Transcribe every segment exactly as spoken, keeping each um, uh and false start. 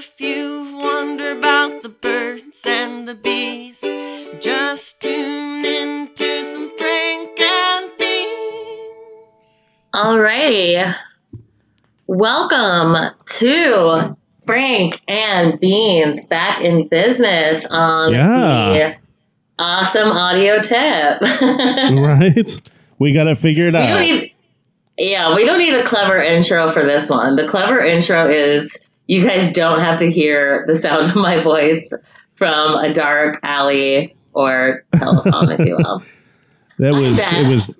If you've wondered about the birds and the bees, just tune in to some Frank and Beans. All right. Welcome to Frank and Beans, back in business on yeah. the awesome audio tip. Right? We got to figure it we out. Need, yeah, we don't need a clever intro for this one. The clever intro is... You guys don't have to hear the sound of my voice from a dark alley or telephone, if you will. That was, it was,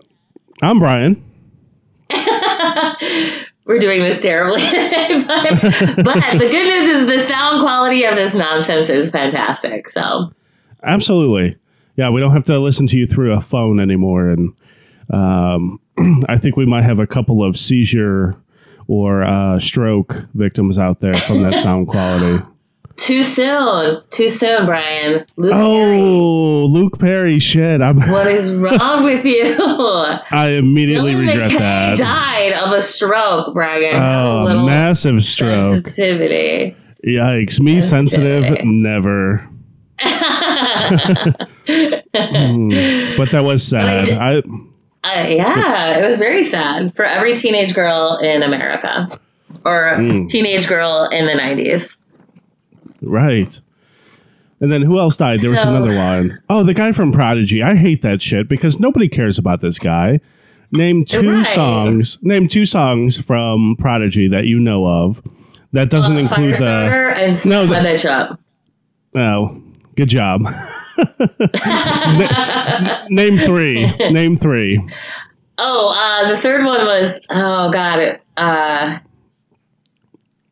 I'm Brian. We're doing this terribly today, but, but the good news is the sound quality of this nonsense is fantastic. So, absolutely. Yeah, we don't have to listen to you through a phone anymore. And um, I think we might have a couple of seizure or uh, stroke victims out there from that sound quality. Too soon. Too soon, Brian. Luke oh, Perry. Oh, Luke Perry. Shit. I'm what is wrong with you? I immediately Dylan regret McKay that. Died of a stroke, Brian. Oh, massive stroke. Sensitivity. Yikes. Me sensitive? Never. mm, but that was sad. I... D- I Uh, yeah, it was very sad for every teenage girl in America, or mm. teenage girl in the nineties. Right. And then who else died? There so, was another one. Oh, the guy from Prodigy. I hate that shit because nobody cares about this guy. Name two right. songs. Name two songs from Prodigy that you know of. That doesn't uh, include the and no the shop. Oh, good job. N- name three. Name three. Oh, uh, the third one was oh god. It, uh,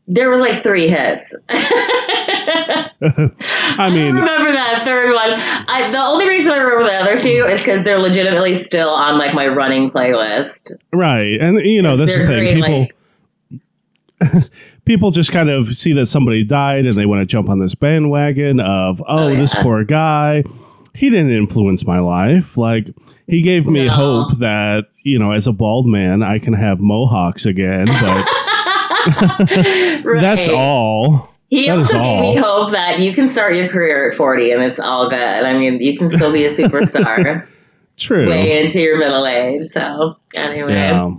there was like three hits. I mean, I don't remember that third one. I, the only reason I remember the other two is because they're legitimately still on like my running playlist. Right, and you know that's the thing. People, like, people just kind of see that somebody died and they want to jump on this bandwagon of, oh, oh yeah. this poor guy. He didn't influence my life. Like, he gave me no. hope that, you know, as a bald man, I can have mohawks again. But right. that's all. He that also all. gave me hope that you can start your career at forty and it's all good. I mean, you can still be a superstar. True. Way into your middle age. So, anyway. Yeah.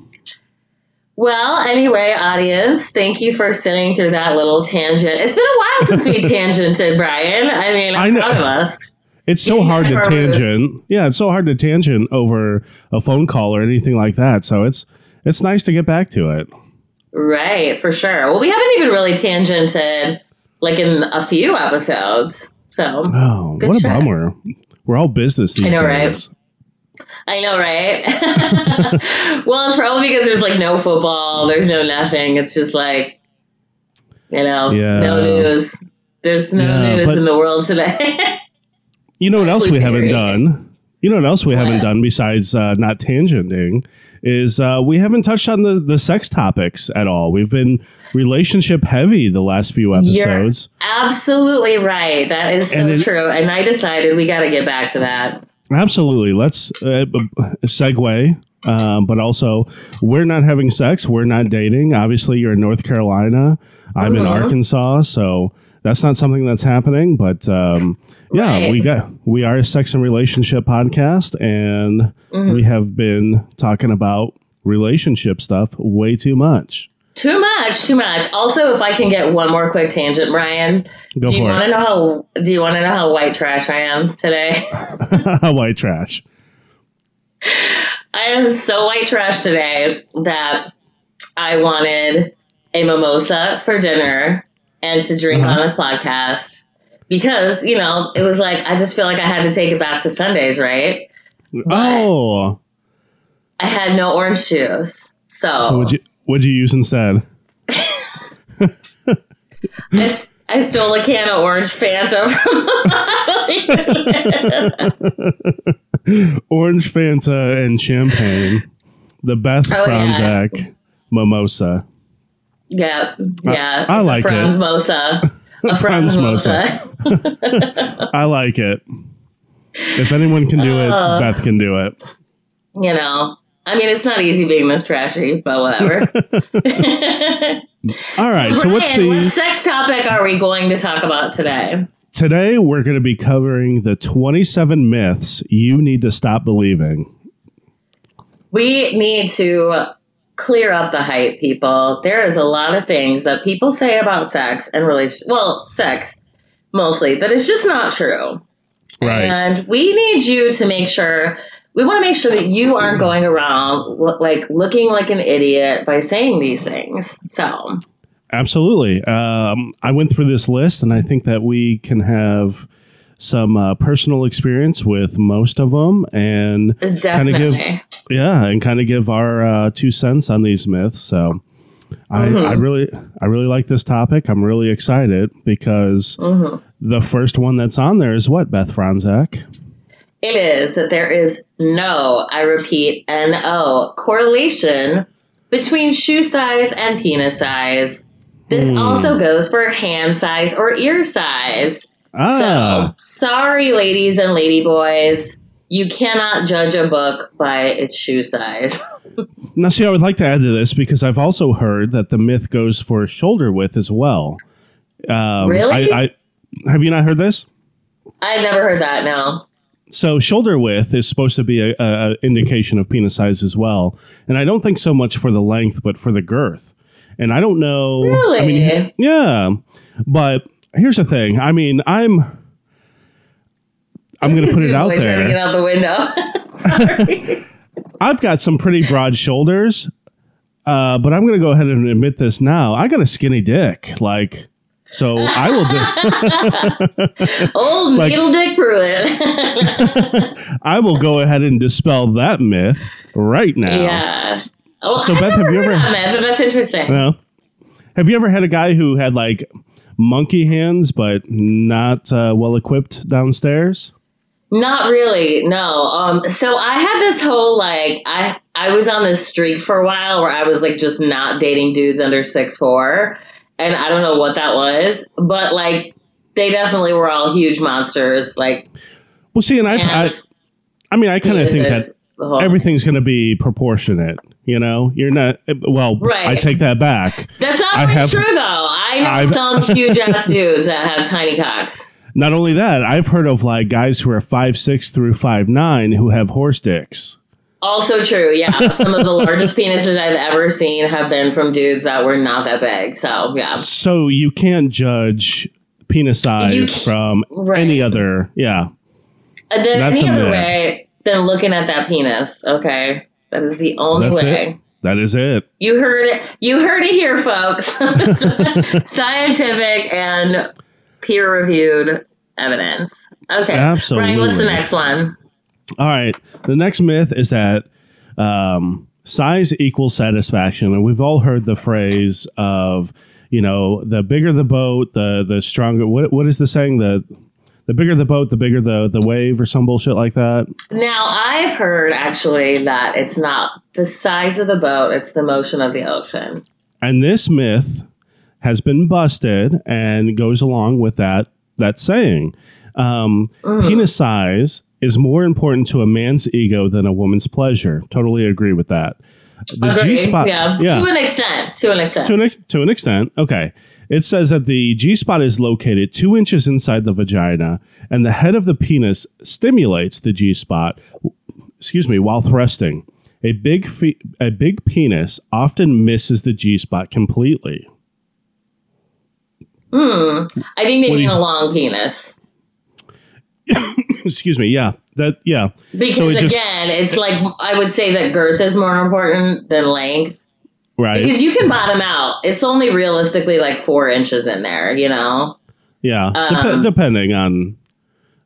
Well, anyway, audience, thank you for sitting through that little tangent. It's been a while since we tangented, Brian. I mean, I know. Proud of us. It's so hard to tangent. Roots. Yeah, it's so hard to tangent over a phone call or anything like that. So it's it's nice to get back to it. Right, for sure. Well, we haven't even really tangented like in a few episodes. So, oh, good what shot. a bummer. We're all business these I know, days. Right? I know, right? Well, it's probably because there's like no football, there's no nothing. It's just like, you know, yeah. no news. There's no yeah, news in the world today. You know what else we haven't done? You know what else we what? haven't done besides uh, not tangenting is uh, we haven't touched on the, the sex topics at all. We've been relationship heavy the last few episodes. You're absolutely right. That is so and true. It, and I decided we got to get back to that. Absolutely. Let's uh, segue, um, but also we're not having sex. We're not dating. Obviously, you're in North Carolina. I'm mm-hmm. in Arkansas, so that's not something that's happening. But um, yeah, right. we got we are a sex and relationship podcast, and mm-hmm. we have been talking about relationship stuff way too much. Too much, too much. Also, if I can get one more quick tangent, Brian, Go do you want to know how? Do you want to know how white trash I am today? White trash. I am so white trash today that I wanted a mimosa for dinner and to drink uh-huh. on this podcast because you know it was like I just feel like I had to take it back to Sundays, right? Oh, but I had no orange juice, so so would you? What'd you use instead? I, I stole a can of orange Fanta from Orange Fanta and champagne. The Beth oh, Franczak yeah. mimosa. Yeah, yeah. I, I like a Franz it. Mosa. A Franz Mosa. I like it. If anyone can do it, uh, Beth can do it. You know. I mean, it's not easy being this trashy, but whatever. All right. Ryan, so what's the what sex topic are we going to talk about today? Today, we're going to be covering the twenty-seven myths you need to stop believing. We need to clear up the hype, people. There is a lot of things that people say about sex and relationships. Well, sex mostly, but it's just not true. Right. And we need you to make sure... We want to make sure that you aren't going around look, like looking like an idiot by saying these things. So, absolutely. Um, I went through this list, and I think that we can have some uh, personal experience with most of them, and kind of give, yeah, and kind of give our uh, two cents on these myths. So, I, mm-hmm. I really, I really like this topic. I'm really excited because mm-hmm. the first one that's on there is what, Beth Franczak? It is that there is no, I repeat, no correlation between shoe size and penis size. This mm. also goes for hand size or ear size. Ah. So, sorry, ladies and lady boys, you cannot judge a book by its shoe size. Now, see, I would like to add to this because I've also heard that the myth goes for shoulder width as well. Um, really? I, I, have you not heard this? I've never heard that, no. So shoulder width is supposed to be a, a indication of penis size as well. And I don't think so much for the length, but for the girth. And I don't know. Really? I mean, yeah. But here's the thing. I mean, I'm, I'm going to put it out there. To get out the window. I've got some pretty broad shoulders, uh, but I'm going to go ahead and admit this now. I got a skinny dick. Like, so I will do old like, needle dick Pruitt. I will go ahead and dispel that myth right now. Yeah. Oh, so I Beth, have you ever? That myth, but that's interesting. No. Have you ever had a guy who had like monkey hands, but not uh, well equipped downstairs? Not really. No. Um. So I had this whole like I I was on this streak for a while where I was like just not dating dudes under six foot four. And I don't know what that was, but like they definitely were all huge monsters. Like, well, see, and I, I, I mean, I kind of think that everything's going to be proportionate. You know, you're not. Well, right. I take that back. That's not always true, though. I know I've, some huge ass dudes that have tiny cocks. Not only that, I've heard of like guys who are five six through five nine who have horse dicks. Also true, yeah. Some of the largest penises I've ever seen have been from dudes that were not that big. So, yeah. So you can't judge penis size from right. any other, yeah. Uh, then That's any other way than looking at that penis, okay? That is the only That's way. It. That is it. You heard it. You heard it here, folks. Scientific and peer-reviewed evidence. Okay. Absolutely. Ryan, what's the next one? All right. The next myth is that um, size equals satisfaction. And we've all heard the phrase of, you know, the bigger the boat, the the stronger. What What is the saying? The the bigger the boat, the bigger the, the wave or some bullshit like that. Now, I've heard actually that it's not the size of the boat. It's the motion of the ocean. And this myth has been busted and goes along with that, that saying. Um, mm. Penis size is more important to a man's ego than a woman's pleasure. Totally agree with that. The Agreed. G-spot, yeah. yeah. To an extent. To an extent. To an, ex- to an extent. Okay. It says that the G-spot is located two inches inside the vagina, and the head of the penis stimulates the G-spot, excuse me, while thrusting. A big fe- a big penis often misses the G-spot completely. Hmm. I think they need a long penis. Excuse me. Yeah. That. Yeah. Because so it again, just, it's like I would say that girth is more important than length. Right. Because you can bottom out. It's only realistically like four inches in there, you know? Yeah. Um, Dep- depending on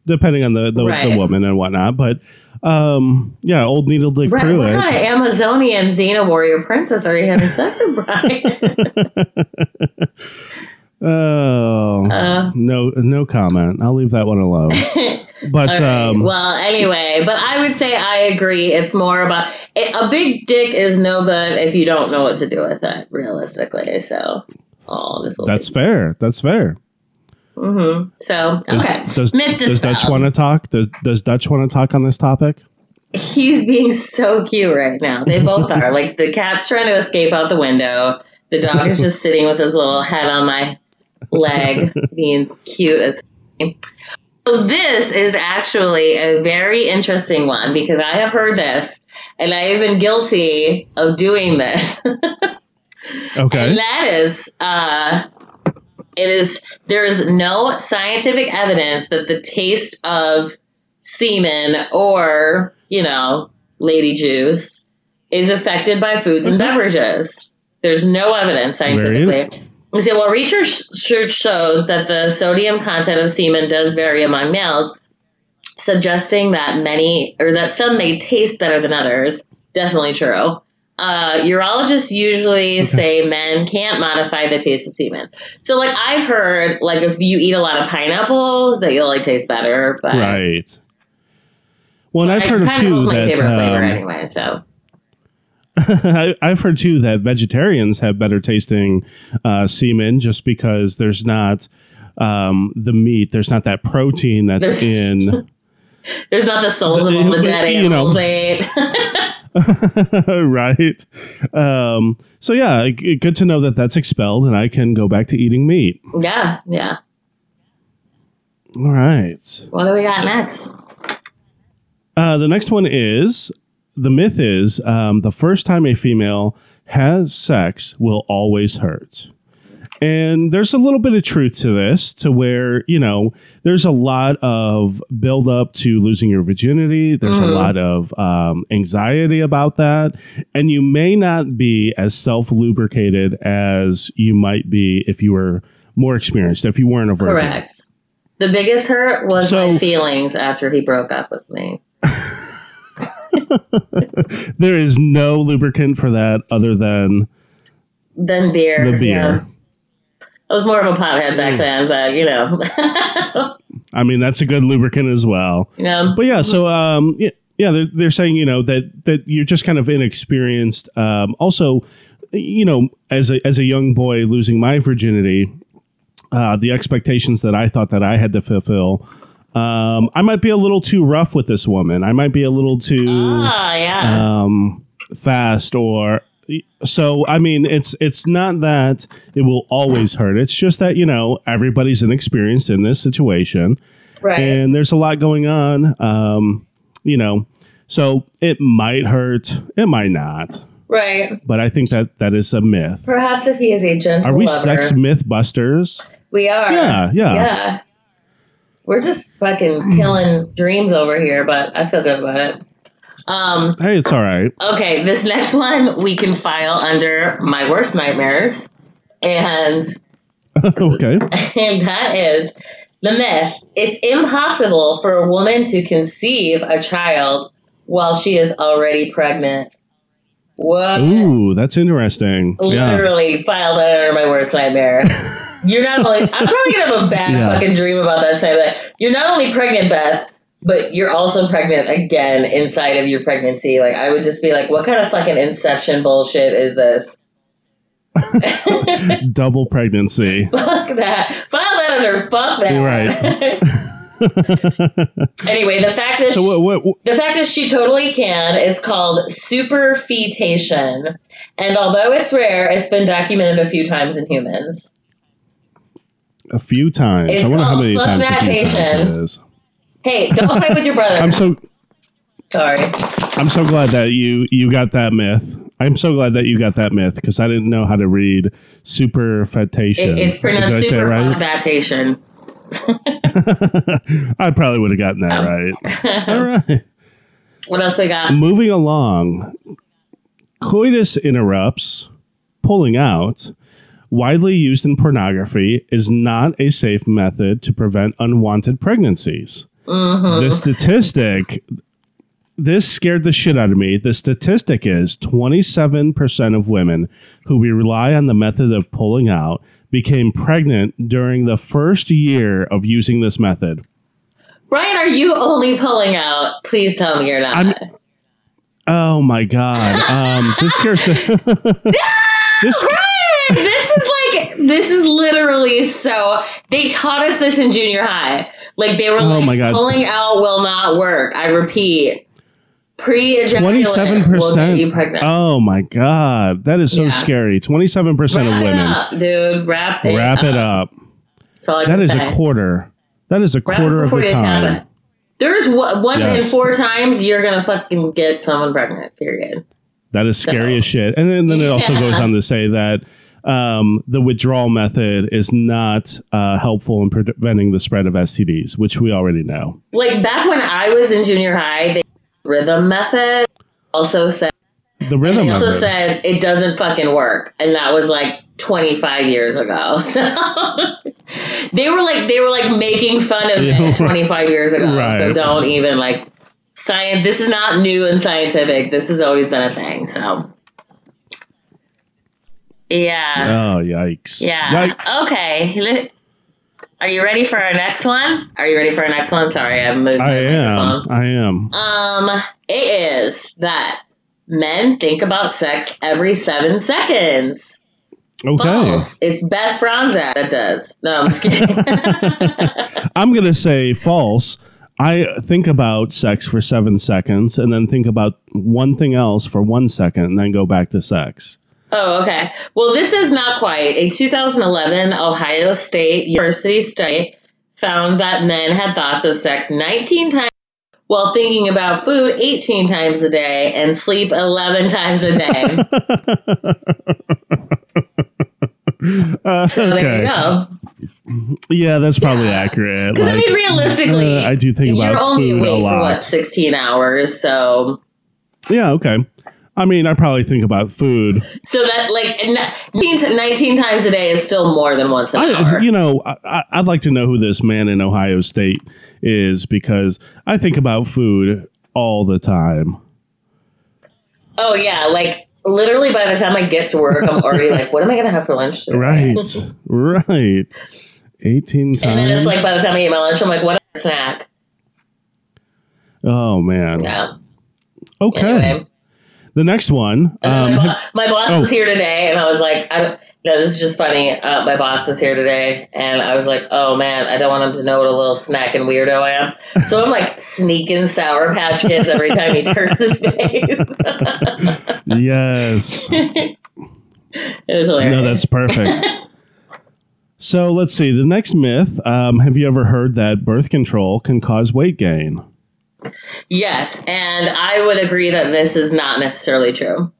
depending on the, the, right. the woman and whatnot. But um, yeah, old needle dick Pruitt. What kind of Amazonian Xena warrior princess are you having sex with, Brian? Oh, uh, no, no comment. I'll leave that one alone. But, right. um, well, anyway, but I would say I agree. It's more about it, a big dick is no good if you don't know what to do with it realistically. So, oh, this that's be- fair. That's fair. Mm-hmm. So, okay. Does, does, does Dutch want to talk? Does, does Dutch want to talk on this topic? He's being so cute right now. They both are. Like, the cat's trying to escape out the window. The dog is just sitting with his little head on my leg, being cute as So this is actually a very interesting one, because I have heard this, and I have been guilty of doing this. Okay. And that is, uh, it is, there is no scientific evidence that the taste of semen or, you know, lady juice is affected by foods okay. and beverages. There's no evidence scientifically. You say, well, research shows that the sodium content of semen does vary among males, suggesting that many, or that some may taste better than others. Definitely true. Uh, urologists usually okay. say men can't modify the taste of semen. So, like, I've heard, like, if you eat a lot of pineapples, that you'll, like, taste better. But right. Well, and I've heard of too that favorite um, flavor anyway, so. I, I've heard too that vegetarians have better tasting uh, semen, just because there's not um, the meat, there's not that protein that's there's, in. There's not the souls the, of all the dead animals they ate. Right. Um, so yeah, good to know that that's expelled, and I can go back to eating meat. Yeah, yeah. All right. What do we got next? Uh, the next one is, the myth is, um, the first time a female has sex will always hurt. And there's a little bit of truth to this, to where, you know, there's a lot of buildup to losing your virginity. There's mm. a lot of um, anxiety about that. And you may not be as self-lubricated as you might be if you were more experienced, if you weren't a virgin. Correct. The biggest hurt was so, my feelings after he broke up with me. There is no lubricant for that other than than beer. The beer. Yeah. I was more of a pothead back then, but you know. I mean, that's a good lubricant as well. Yeah. But yeah, so um, yeah, yeah, they're they're saying, you know, that that you're just kind of inexperienced. Um, also, you know, as a as a young boy losing my virginity, uh, the expectations that I thought that I had to fulfill. Um, I might be a little too rough with this woman. I might be a little too oh, yeah. um, fast, or so. I mean, it's it's not that it will always hurt. It's just that, you know, everybody's inexperienced in this situation, right? And there's a lot going on. Um, you know, so it might hurt. It might not. Right. But I think that that is a myth. Perhaps if he is a gentle. Are we lover. Sex myth busters? We are. Yeah. Yeah. Yeah. We're just fucking killing dreams over here, but I feel good about it. Um, hey, it's all right. Okay, this next one we can file under my worst nightmares. And okay. And that is the myth. It's impossible for a woman to conceive a child while she is already pregnant. What? Ooh, that's interesting. Literally yeah. filed under my worst nightmare. You're not only, I'm probably going to have a bad yeah. fucking dream about that side, but you're not only pregnant, Beth, but you're also pregnant again inside of your pregnancy. Like, I would just be like, what kind of fucking inception bullshit is this? Double pregnancy. Fuck that. File that under fuck that. You're right. Anyway, the fact is, so what, what, what? the fact is, she totally can. It's called superfetation, and although it's rare, it's been documented a few times in humans. A few times. It's I wonder how many times it is. Hey, don't fight with your brother. I'm so sorry. I'm so glad that you you got that myth. I'm so glad that you got that myth, because I didn't know how to read superfetation. It, it's pronounced superfetation. Right? I probably would have gotten that right. All right. What else we got? Moving along. Coitus interrupts, pulling out, widely used in pornography, is not a safe method to prevent unwanted pregnancies. Mm-hmm. The statistic, this scared the shit out of me. The statistic is twenty-seven percent of women who rely on the method of pulling out became pregnant during the first year of using this method. Brian, are you only pulling out? Please tell me you're not. I'm, oh my God. Um, this scares the... No, this, Brian, this is like, this is literally so... They taught us this in junior high. Like, they were oh like, pulling out will not work. I repeat. Pre-ejaculate will get you pregnant. Oh my God. That is so yeah. scary. twenty-seven percent wrap of women. Up, dude, wrap it wrap up. Wrap it up. That's all I that can is say. a quarter. That is a wrap quarter of the time. There's one, one yes. in four times you're going to fucking get someone pregnant, period. That is scary so. as shit. And then, then it also yeah. goes on to say that um, the withdrawal method is not uh, helpful in preventing the spread of S T Ds, which we already know. Like back when I was in junior high, they rhythm method also said the rhythm also method. said it doesn't fucking work, and that was like twenty-five years ago. So they were like they were like making fun of yeah, it twenty-five years ago. Right. So don't even like science. This is not new and scientific. This has always been a thing. So yeah. Oh yikes! Yeah. Yikes. Okay. Are you ready for our next one? Are you ready for our next one? Sorry, I'm moving. I am. I am. Um, it is that men think about sex every seven seconds. Okay. False. It's Beth Franczak that does. No, I'm just kidding. I'm going to say false. I think about sex for seven seconds and then think about one thing else for one second and then go back to sex. Oh, okay. Well, this is not quite. A two thousand eleven Ohio State University study found that men had thoughts of sex nineteen times while thinking about food eighteen times a day and sleep eleven times a day. uh, so there okay. you go. Yeah, that's probably yeah. accurate. Because, like, I mean, realistically, uh, I do think about food a lot. You're only awake for, what, sixteen hours, so... Yeah, okay. I mean, I probably think about food. So that like nineteen times a day is still more than once an I, hour. You know, I, I'd like to know who this man in Ohio State is because I think about food all the time. Oh, yeah. Like literally by the time I get to work, I'm already like, what am I going to have for lunch today? Right. Right. eighteen times. And then it's like by the time I eat my lunch, I'm like, what a snack. Oh, man. Yeah. Okay. Anyway. The next one. Um, uh, my boss oh. was here today, and I was like, I no, this is just funny. Uh, my boss is here today, and I was like, oh, man, I don't want him to know what a little snacking weirdo I am. So I'm like sneaking Sour Patch Kids every time he turns his face. Yes. It was hilarious. No, that's perfect. So let's see. The next myth. Um, have you ever heard that birth control can cause weight gain? Yes, and I would agree that this is not necessarily true.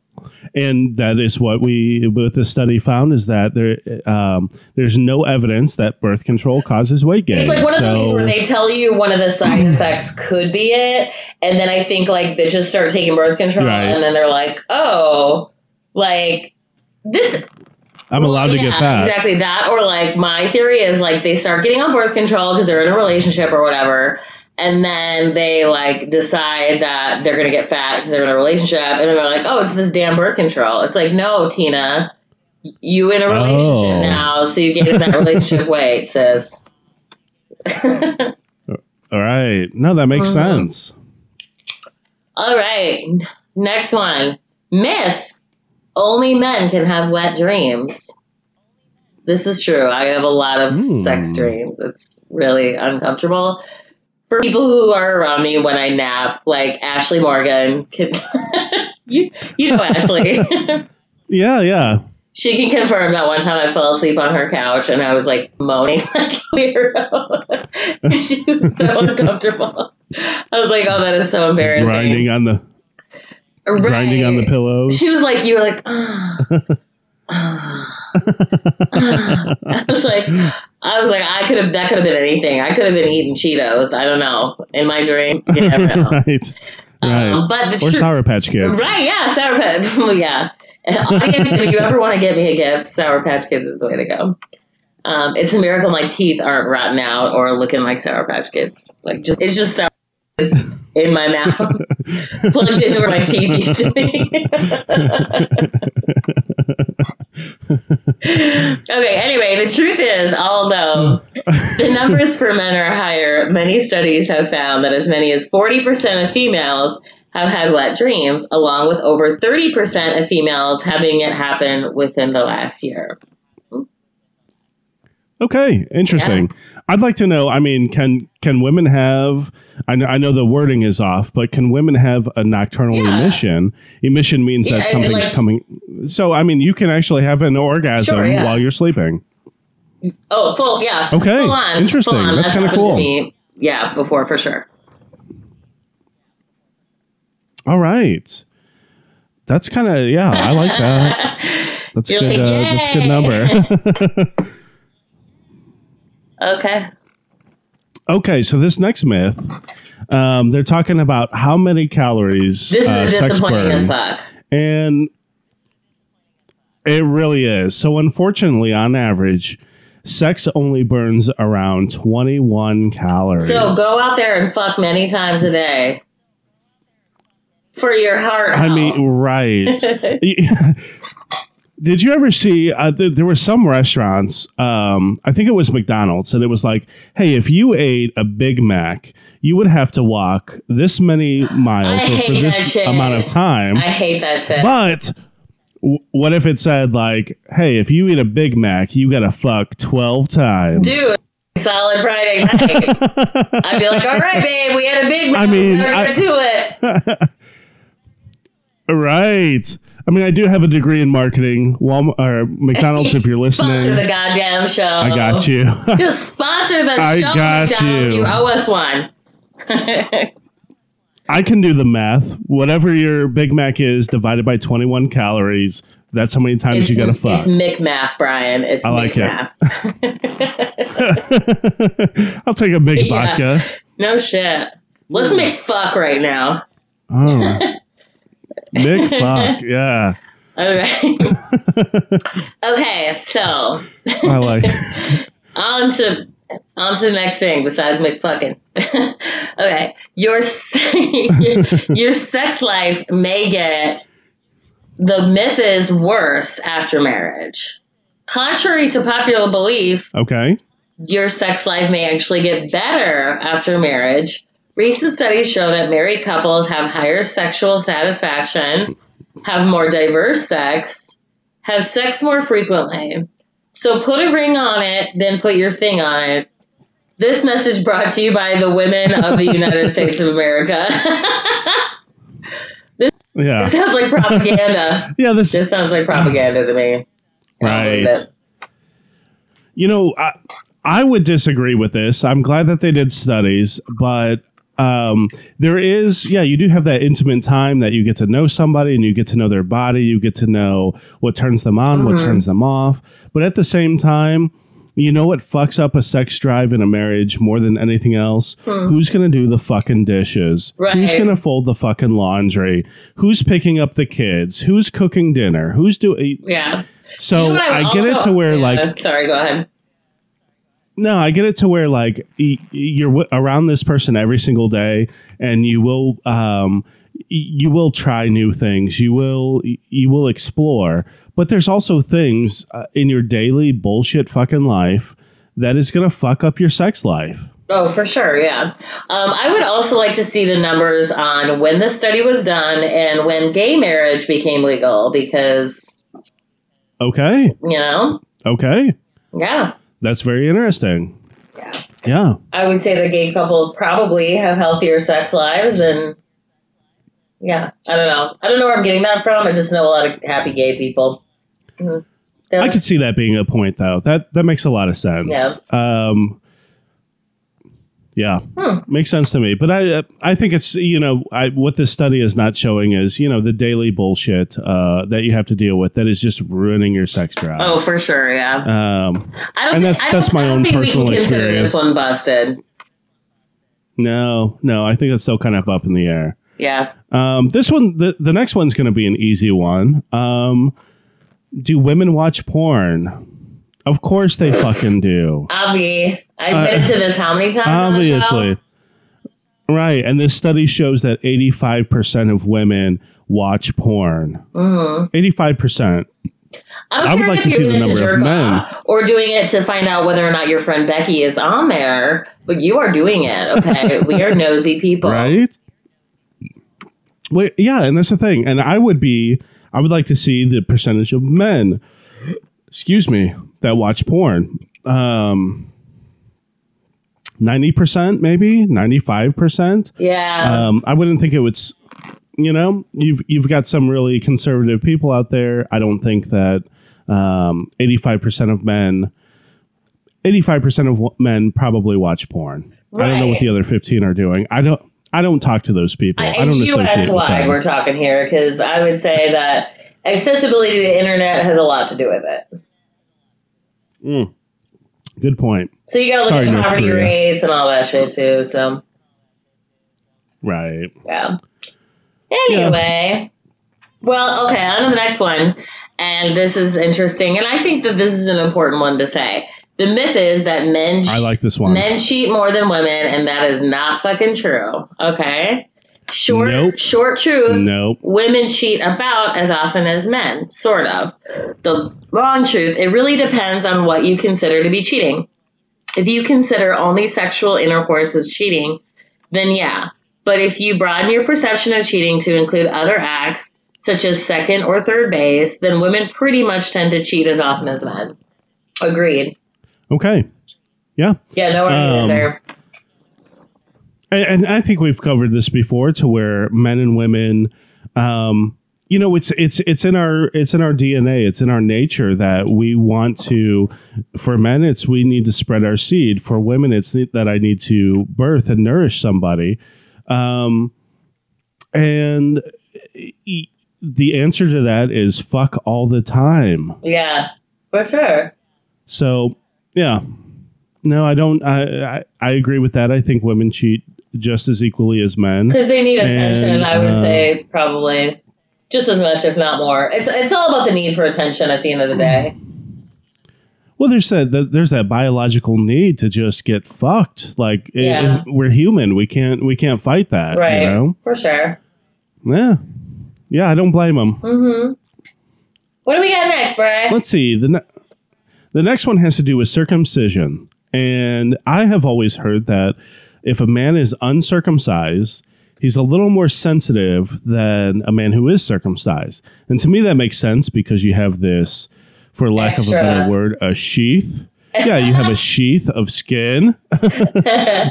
And that is what we, what the study found, is that there, um, there's no evidence that birth control causes weight gain. It's like one so. of the things where they tell you one of the side effects could be it, and then I think like bitches start taking birth control, right. and then they're like, oh, like this... I'm allowed yeah, to get fat. Exactly that, or like my theory is like they start getting on birth control because they're in a relationship or whatever, and then they, like, decide that they're going to get fat because they're in a relationship. And then they're like, oh, it's this damn birth control. It's like, no, Tina, you in a relationship oh. now, so you gain in that relationship weight, sis. All right. No, that makes mm-hmm. sense. All right. Next one. Myth. Only men can have wet dreams. This is true. I have a lot of mm. sex dreams. It's really uncomfortable. For people who are around me when I nap, like Ashley Morgan, can, you, you know Ashley. Yeah, yeah. She can confirm that one time I fell asleep on her couch and I was like moaning like a weirdo. And she was so uncomfortable. I was like, oh, that is so embarrassing. Grinding on the, right. grinding on the pillows. She was like, you were like, oh. I was like, I was like, I could have, that could have been anything. I could have been eating Cheetos. I don't know. In my dream, you never know. Right. Um, right. But the or tr- Sour Patch Kids. Right, yeah, Sour Patch. yeah. Audience, if you ever want to get me a gift, Sour Patch Kids is the way to go. Um, it's a miracle my teeth aren't rotten out or looking like Sour Patch Kids. Like, just it's just Sour Patch Kids in my mouth, plugged into where my teeth used to be. Okay, anyway, the truth is, although the numbers for men are higher, many studies have found that as many as forty percent of females have had wet dreams, along with over thirty percent of females having it happen within the last year. Okay, interesting. Yeah. I'd like to know, I mean, can can women have, I know, I know the wording is off, but can women have a nocturnal yeah. emission? Emission means yeah, that something's like, coming. So, I mean, you can actually have an orgasm sure, yeah. while you're sleeping. Oh, full, yeah. Okay, full on, interesting. Full on. That's, That's kind of cool. Me, yeah, before, for sure. All right. That's kind of, yeah, I like that. That's, good, like, uh, that's a good number. Okay. Okay, so this next myth, um, they're talking about how many calories this uh, is sex burns. As fuck. And it really is. So unfortunately, on average, sex only burns around twenty-one calories. So go out there and fuck many times a day. For your heart. I mean, right. Did you ever see, uh, th- there were some restaurants, um, I think it was McDonald's, and it was like, hey, if you ate a Big Mac, you would have to walk this many miles or for this amount of time. I hate that shit. But w- what if it said like, hey, if you eat a Big Mac, you got to fuck twelve times. Dude. Solid Friday night. I'd be like, all right, babe, we had a Big Mac. I mean, we're going to do it. Right. I mean, I do have a degree in marketing. Walmart, or McDonald's, if you're listening. Sponsor the goddamn show. I got you. Just sponsor the I show. I got McDonald's. you. You owe us one. I can do the math. Whatever your Big Mac is divided by twenty-one calories, that's how many times it's, you got to fuck. It's McMath, Brian. It's I like McMath. It. I'll take a big yeah. vodka. No shit. Let's make fuck right now. Oh. Big fuck, yeah. All right. Okay, so I like on to on to the next thing besides McFucking. Okay, your se- your sex life may get, the myth is, worse after marriage. Contrary to popular belief, okay, your sex life may actually get better after marriage. Recent studies show that married couples have higher sexual satisfaction, have more diverse sex, have sex more frequently. So put a ring on it, then put your thing on it. This message brought to you by the women of the United States of America. This, yeah. this sounds like propaganda. yeah, this, this sounds like propaganda to me. Right. You know, I, I would disagree with this. I'm glad that they did studies, but Um, there is, yeah, you do have that intimate time that you get to know somebody and you get to know their body. You get to know what turns them on, mm-hmm. what turns them off. But at the same time, you know what fucks up a sex drive in a marriage more than anything else? Mm. Who's going to do the fucking dishes? Right. Who's going to fold the fucking laundry? Who's picking up the kids? Who's cooking dinner? Who's doing... Yeah. So you know I also, get it to where yeah, like... Sorry, go ahead. No, I get it to where like you're around this person every single day, and you will, um, you will try new things. You will, you will explore. But there's also things uh, in your daily bullshit fucking life that is gonna fuck up your sex life. Oh, for sure, yeah. Um, I would also like to see the numbers on when the study was done and when gay marriage became legal, because. Okay. You know. Okay. Yeah. That's very interesting. Yeah. Yeah. I would say the gay couples probably have healthier sex lives, and yeah, I don't know. I don't know where I'm getting that from. I just know a lot of happy gay people. Mm-hmm. I could see that being a point, though. That that makes a lot of sense. Yeah. Um, yeah. Hmm. Makes sense to me. But I I think it's, you know, I, what this study is not showing is, you know, the daily bullshit uh, that you have to deal with that is just ruining your sex drive. Oh, for sure. Yeah. Um, I don't and think, that's, I that's don't, my I don't own think personal we can experience. This one busted. No, no. I think that's still kind of up in the air. Yeah. Um, this one, the, the next one's going to be an easy one. Um, do women watch porn? Of course they fucking do. I'll be. I've been uh, to this how many times? Obviously. Right. And this study shows that eighty-five percent of women watch porn. Mm-hmm. eighty-five percent. I, I would like to see the number of men. Or doing it to find out whether or not your friend Becky is on there. But you are doing it. Okay. We are nosy people. Right? Wait, yeah. And that's the thing. And I would be, I would like to see the percentage of men. Excuse me, that watch porn. um, ninety percent, maybe ninety-five percent. Yeah. Um, I wouldn't think it would, you know, you've, you've got some really conservative people out there. I don't think that, um, eighty-five percent of men, eighty-five percent of men probably watch porn. Right. I don't know what the other fifteen are doing. I don't, I don't talk to those people. I, I don't associate with them. That's why we're talking here, because I would say that accessibility to the internet has a lot to do with it. Mm. Good point. So you got to look at poverty rates and all that shit too. So, right. Yeah. Anyway, yeah. Well, okay, on to the next one, and this is interesting, and I think that this is an important one to say. The myth is that men, I like this one. Men cheat more than women, and that is not fucking true. Okay. Short, nope. short truth. Nope. Women cheat about as often as men, sort of. The long truth, it really depends on what you consider to be cheating. If you consider only sexual intercourse as cheating, then yeah. But if you broaden your perception of cheating to include other acts, such as second or third base, then women pretty much tend to cheat as often as men. Agreed. Okay. Yeah. Yeah, no idea um, there. And, and I think we've covered this before, to where men and women, um, you know, it's it's it's in our it's in our D N A, it's in our nature that we want to. For men, it's we need to spread our seed. For women, it's that I need to birth and nourish somebody. Um, and e- the answer to that is fuck all the time. Yeah, for sure. So. Yeah. No, I don't. I, I I agree with that. I think women cheat just as equally as men. Because they need attention, and, I would uh, say probably just as much, if not more. It's it's all about the need for attention at the end of the day. Well, there's that there's that biological need to just get fucked. Like, yeah. it, it, we're human. We can't we can't fight that. Right. You know? For sure. Yeah. Yeah, I don't blame them. Mm-hmm. What do we got next, Brad? Let's see. The ne- The next one has to do with circumcision. And I have always heard that if a man is uncircumcised, he's a little more sensitive than a man who is circumcised. And to me, that makes sense, because you have this, for lack Extra. of a better word, a sheath. Yeah, you have a sheath of skin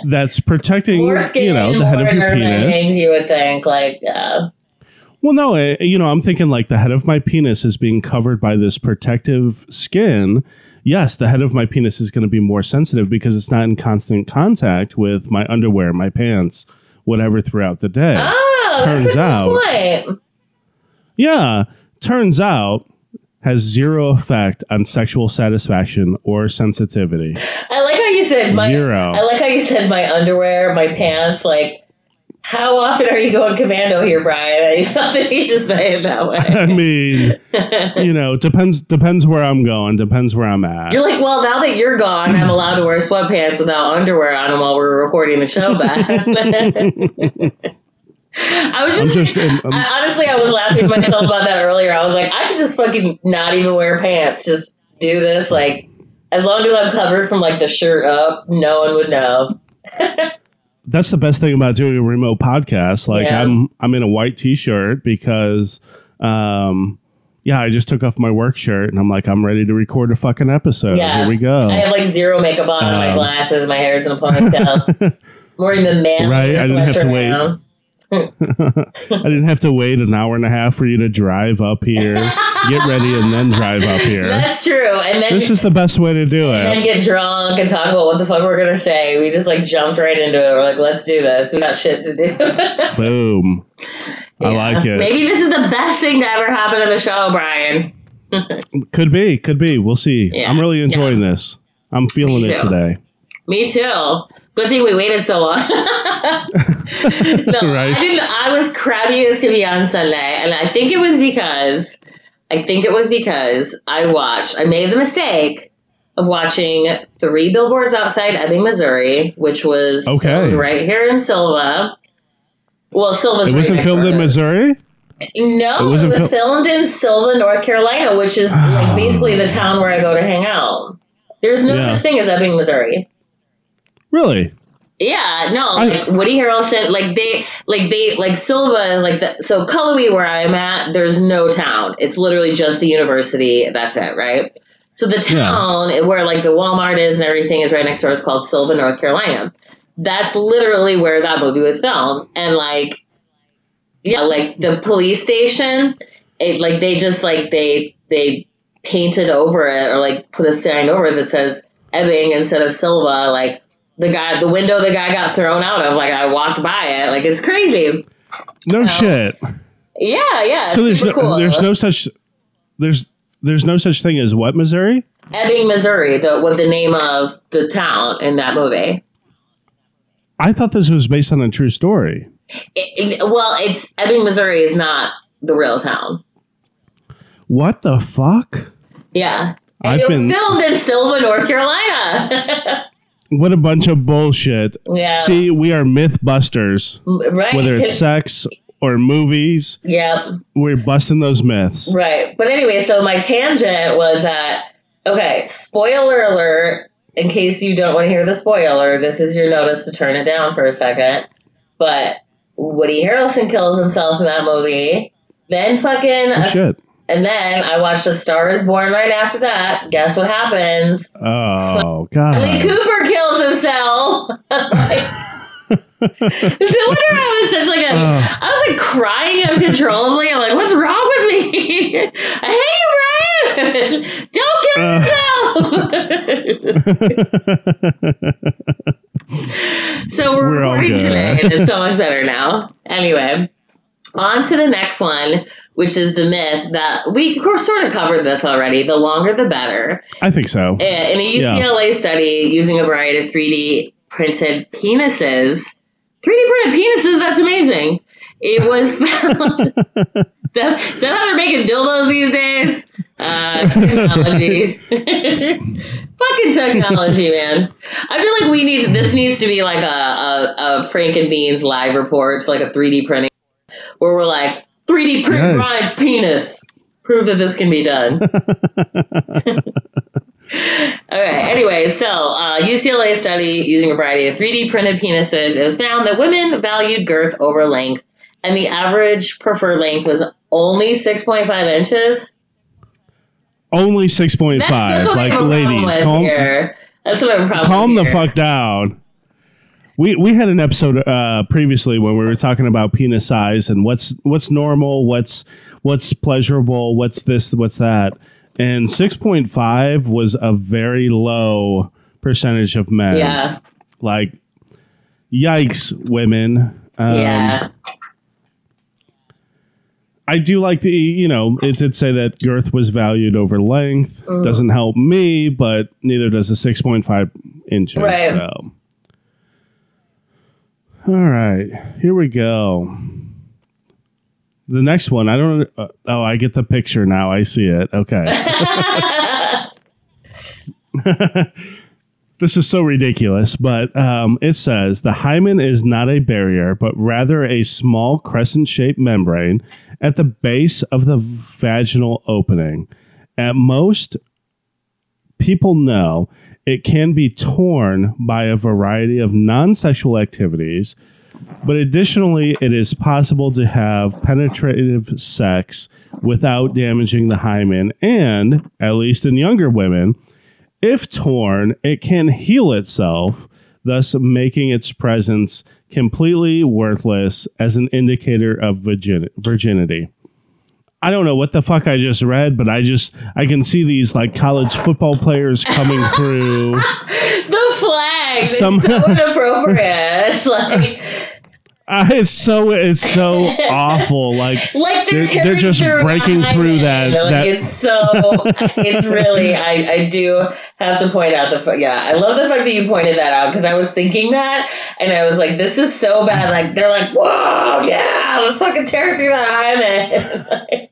that's protecting, more skin, you know, the head of your penis. Things you would think, like, uh... Well, no, I, you know, I'm thinking like the head of my penis is being covered by this protective skin. Yes, the head of my penis is going to be more sensitive because it's not in constant contact with my underwear, my pants, whatever throughout the day. Oh, turns that's a good out, point. Yeah, turns out has zero effect on sexual satisfaction or sensitivity. I like how you said my, zero. I like how you said my underwear, my pants, like. How often are you going commando here, Brian? I thought they need to say it that way. I mean, you know, depends depends where I'm going, depends where I'm at. You're like, well, now that you're gone, I'm allowed to wear sweatpants without underwear on them while we're recording the show back. I was just, just um, I, honestly, I was laughing at myself about that earlier. I was like, I could just fucking not even wear pants. Just do this. Like, as long as I'm covered from like the shirt up, no one would know. That's the best thing about doing a remote podcast. Like yeah. I'm, I'm in a white t-shirt because, um, yeah, I just took off my work shirt and I'm like, I'm ready to record a fucking episode. Yeah. Here we go. I have like zero makeup on, um, my glasses, my hair's in a ponytail. I'm wearing the man. Right. I didn't have to wait. I didn't have to wait an hour and a half for you to drive up here, get ready, and then drive up here. That's true. And then this is the best way to do and it. And then get drunk and talk about what the fuck we're gonna say. We just like jumped right into it. We're like, let's do this. We got shit to do. Boom. Yeah. I like it. Maybe this is the best thing to ever happen on the show, Brian. Could be. Could be. We'll see. Yeah. I'm really enjoying yeah. this. I'm feeling it today. Me too. Good thing we waited so long. No, right. I, didn't, I was crabby as could be on Sunday, and I think it was because I think it was because I watched. I made the mistake of watching Three Billboards Outside Ebbing, Missouri, which was okay. filmed right here in Silva. Well, Silva's. It wasn't right filmed in Missouri. No, it, it was fil- filmed in Silva, North Carolina, which is like basically the town where I go to hang out. There's no yeah. such thing as Ebbing, Missouri. Really? Yeah, no, I, like Woody Harrelson, like they, like they, like Silva is like that. So Cullowhee, where I'm at, there's no town. It's literally just the university. That's it, right? So the town yeah. where like the Walmart is and everything is right next door. It's called Sylvan, North Carolina. That's literally where that movie was filmed. And like, yeah, like the police station, it like they just like they they painted over it or like put a sign over it that says Ebbing instead of Silva. Like the guy, the window the guy got thrown out of. Like I walked by it. Like it's crazy. No so, shit. Yeah, yeah. So there's no, cool. there's no such there's there's no such thing as what, Missouri? Ebbing, Missouri. The what the name of the town in that movie. I thought this was based on a true story. It, it, well, it's Ebbing, Missouri is not the real town. What the fuck? Yeah. And I've it was been... filmed in Sylvan, North Carolina. What a bunch of bullshit. Yeah. See, we are Mythbusters. Right. Whether it's sex or movies. Yep. We're busting those myths. Right. But anyway, so my tangent was that, okay, spoiler alert. In case you don't want to hear the spoiler, this is your notice to turn it down for a second. But Woody Harrelson kills himself in that movie. Then fucking... Oh, a, shit. And then I watched A Star Is Born right after that. Guess what happens? Oh, F- God. Lee Cooper kills himself. Like, no wonder I was such like a... Uh, I was like crying uncontrollably. I'm like, what's wrong with me? I hate you, Brian! Don't kill uh. yourself! So we're, we're recording today, and it's so much better now. Anyway, on to the next one, which is the myth that we, of course, sort of covered this already. The longer, the better. I think so. In a U C L A yeah. study, using a variety of three D printed penises. three D printed penises, that's amazing. It was found... Is that, is that how they're making dildos these days? Uh, technology. Fucking technology, man. I feel like we need to, this needs to be like a, a, a Frank and Beans live report, like a three D printing, where we're like, three D print yes. Brian's penis. Prove that this can be done. All right. Anyway, so uh, U C L A study using a variety of three D printed penises, it was found that women valued girth over length, and the average preferred length was only six point five inches. Only six point five. That's, that's what like, ladies, calm, that's what I'm calm the fuck down. We we had an episode uh, previously when we were talking about penis size and what's what's normal, what's what's pleasurable, what's this, what's that. And six point five was a very low percentage of men. Yeah. Like, yikes, women. Um, yeah. I do like the, you know, it did say that girth was valued over length. Mm. Doesn't help me, but neither does the six point five inches. Right. So. All right. Here we go. The next one. I don't. Uh, oh, I get the picture now. I see it. Okay. This is so ridiculous, but um, it says the hymen is not a barrier, but rather a small crescent-shaped membrane at the base of the vaginal opening. At most, people know it can be torn by a variety of non-sexual activities, but additionally, it is possible to have penetrative sex without damaging the hymen, and, at least in younger women, if torn, it can heal itself, thus making its presence completely worthless as an indicator of virgin- virginity. I don't know what the fuck I just read, but I just, I can see these like college football players coming through. The flag. It's Some- so inappropriate. It's like... Uh, it's so it's so awful. Like, like the they're, they're just breaking through that, that. Like it's so it's really I, I do have to point out the yeah I love the fact that you pointed that out because I was thinking that and I was like this is so bad like they're like whoa yeah let's fucking tear through that hymen.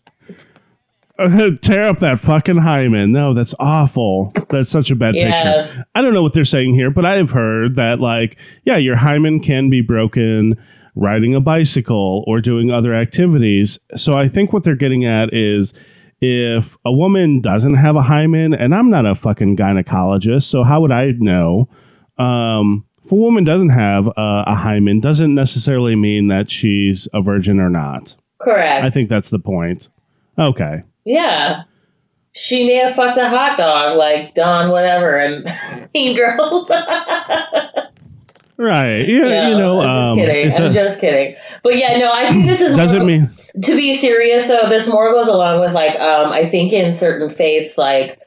Uh, tear up that fucking hymen. No, that's awful. That's such a bad yeah. picture. I don't know what they're saying here, but I've heard that like yeah your hymen can be broken riding a bicycle or doing other activities. So I think what they're getting at is if a woman doesn't have a hymen, and I'm not a fucking gynecologist, so how would I know? Um, if a woman doesn't have a, a hymen, doesn't necessarily mean that she's a virgin or not. Correct. I think that's the point. Okay. Yeah. she may have fucked a hot dog, like Don whatever, and he girls. Right. Yeah, no, you know. I'm just um, kidding. I'm a, just kidding. But yeah, no, I think this is... Doesn't mean... To be serious, though, this more goes along with, like, um, I think in certain faiths, like,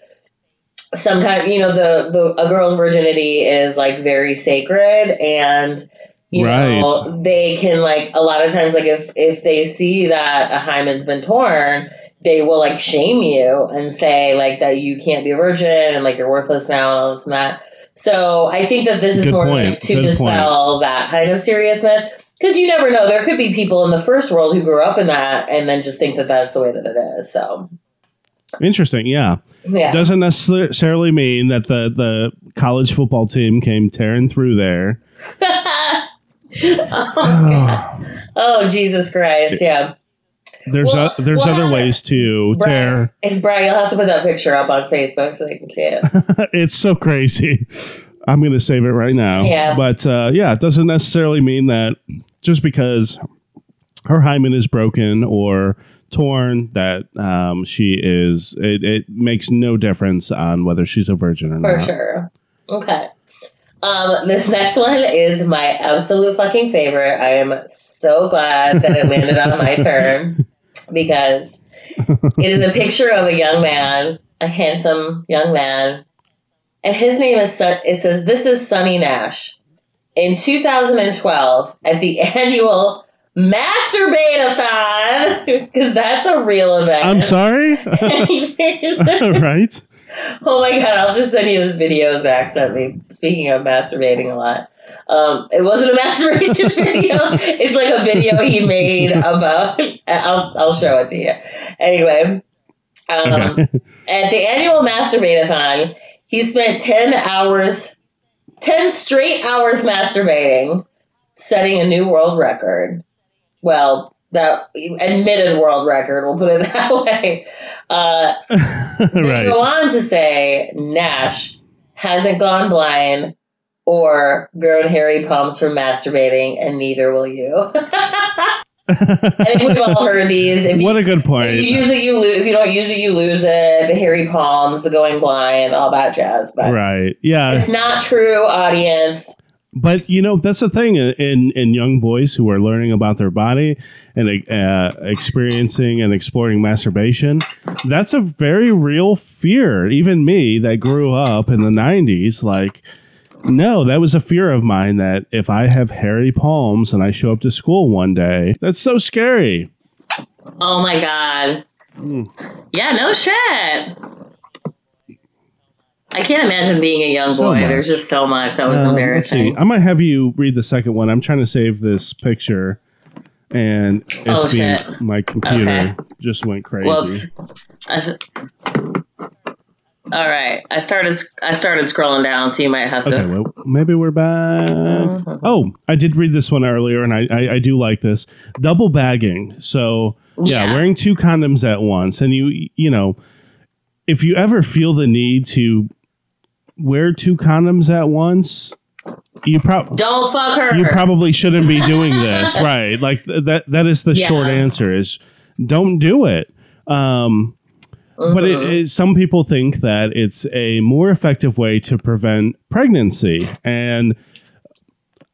sometimes, you know, the, the a girl's virginity is, like, very sacred, and, you right. know, they can, like, a lot of times, like, if, if they see that a hymen's been torn, they will, like, shame you and say, like, that you can't be a virgin and, like, you're worthless now and all this and that. So I think that this is Good more like to Good dispel point. That kind of serious myth, because you never know. There could be people in the first world who grew up in that and then just think that that's the way that it is. So interesting. Yeah. Yeah. Doesn't necessarily mean that the, the college football team came tearing through there. oh, oh. oh, Jesus Christ. Yeah. There's well, a, there's well, other ways to Brian, tear. Brian, you'll have to put that picture up on Facebook so they can see it. It's so crazy. I'm going to save it right now. Yeah. But uh, yeah, it doesn't necessarily mean that just because her hymen is broken or torn that um, she is. It, it makes no difference on whether she's a virgin or For not. For sure. Okay. Um, this next one is my absolute fucking favorite. I am so glad that it landed on my turn because it is a picture of a young man, a handsome young man, and his name is, it says, this is Sonny Nash. In two thousand twelve, at the annual Masturbate-a-thon, because that's a real event. I'm sorry? Right? Oh my God, I'll just send you this video Zach sent me. Speaking of masturbating a lot. Um, it wasn't a masturbation video. It's like a video he made about... I'll, I'll show it to you. Anyway. Um, okay. At the annual Masturbate-a-thon, he spent ten hours... ten straight hours masturbating, setting a new world record. Well... That admitted world record, we'll put it that way. Uh, right. They go on to say Nash hasn't gone blind or grown hairy palms from masturbating, and neither will you. I think we've all heard these. If what you, a good point. If you use it, you lose. If you don't use it, you lose it. The hairy palms, the going blind, all that jazz. But right. Yeah. It's not true, audience. But, you know, that's the thing in, in young boys who are learning about their body and uh, experiencing and exploring masturbation. That's a very real fear. Even me that grew up in the nineties, like, no, that was a fear of mine that if I have hairy palms and I show up to school one day, that's so scary. Oh, my God. Mm. Yeah, no shit. I can't imagine being a young boy. So There's just so much. That was uh, embarrassing. I might have you read the second one. I'm trying to save this picture. And it's oh, being, shit. my computer okay. just went crazy. Whoops. I s- All right. I started I started scrolling down, so you might have to. Okay, well, maybe we're back. Mm-hmm. Oh, I did read this one earlier, and I, I, I do like this. Double bagging. So, yeah, yeah, wearing two condoms at once. And, you you know, if you ever feel the need to wear two condoms at once, you probably don't fuck her. You probably shouldn't be doing this, right? Like th- that. That is the yeah. short answer: is don't do it. Um, mm-hmm. But it, it, some people think that it's a more effective way to prevent pregnancy, and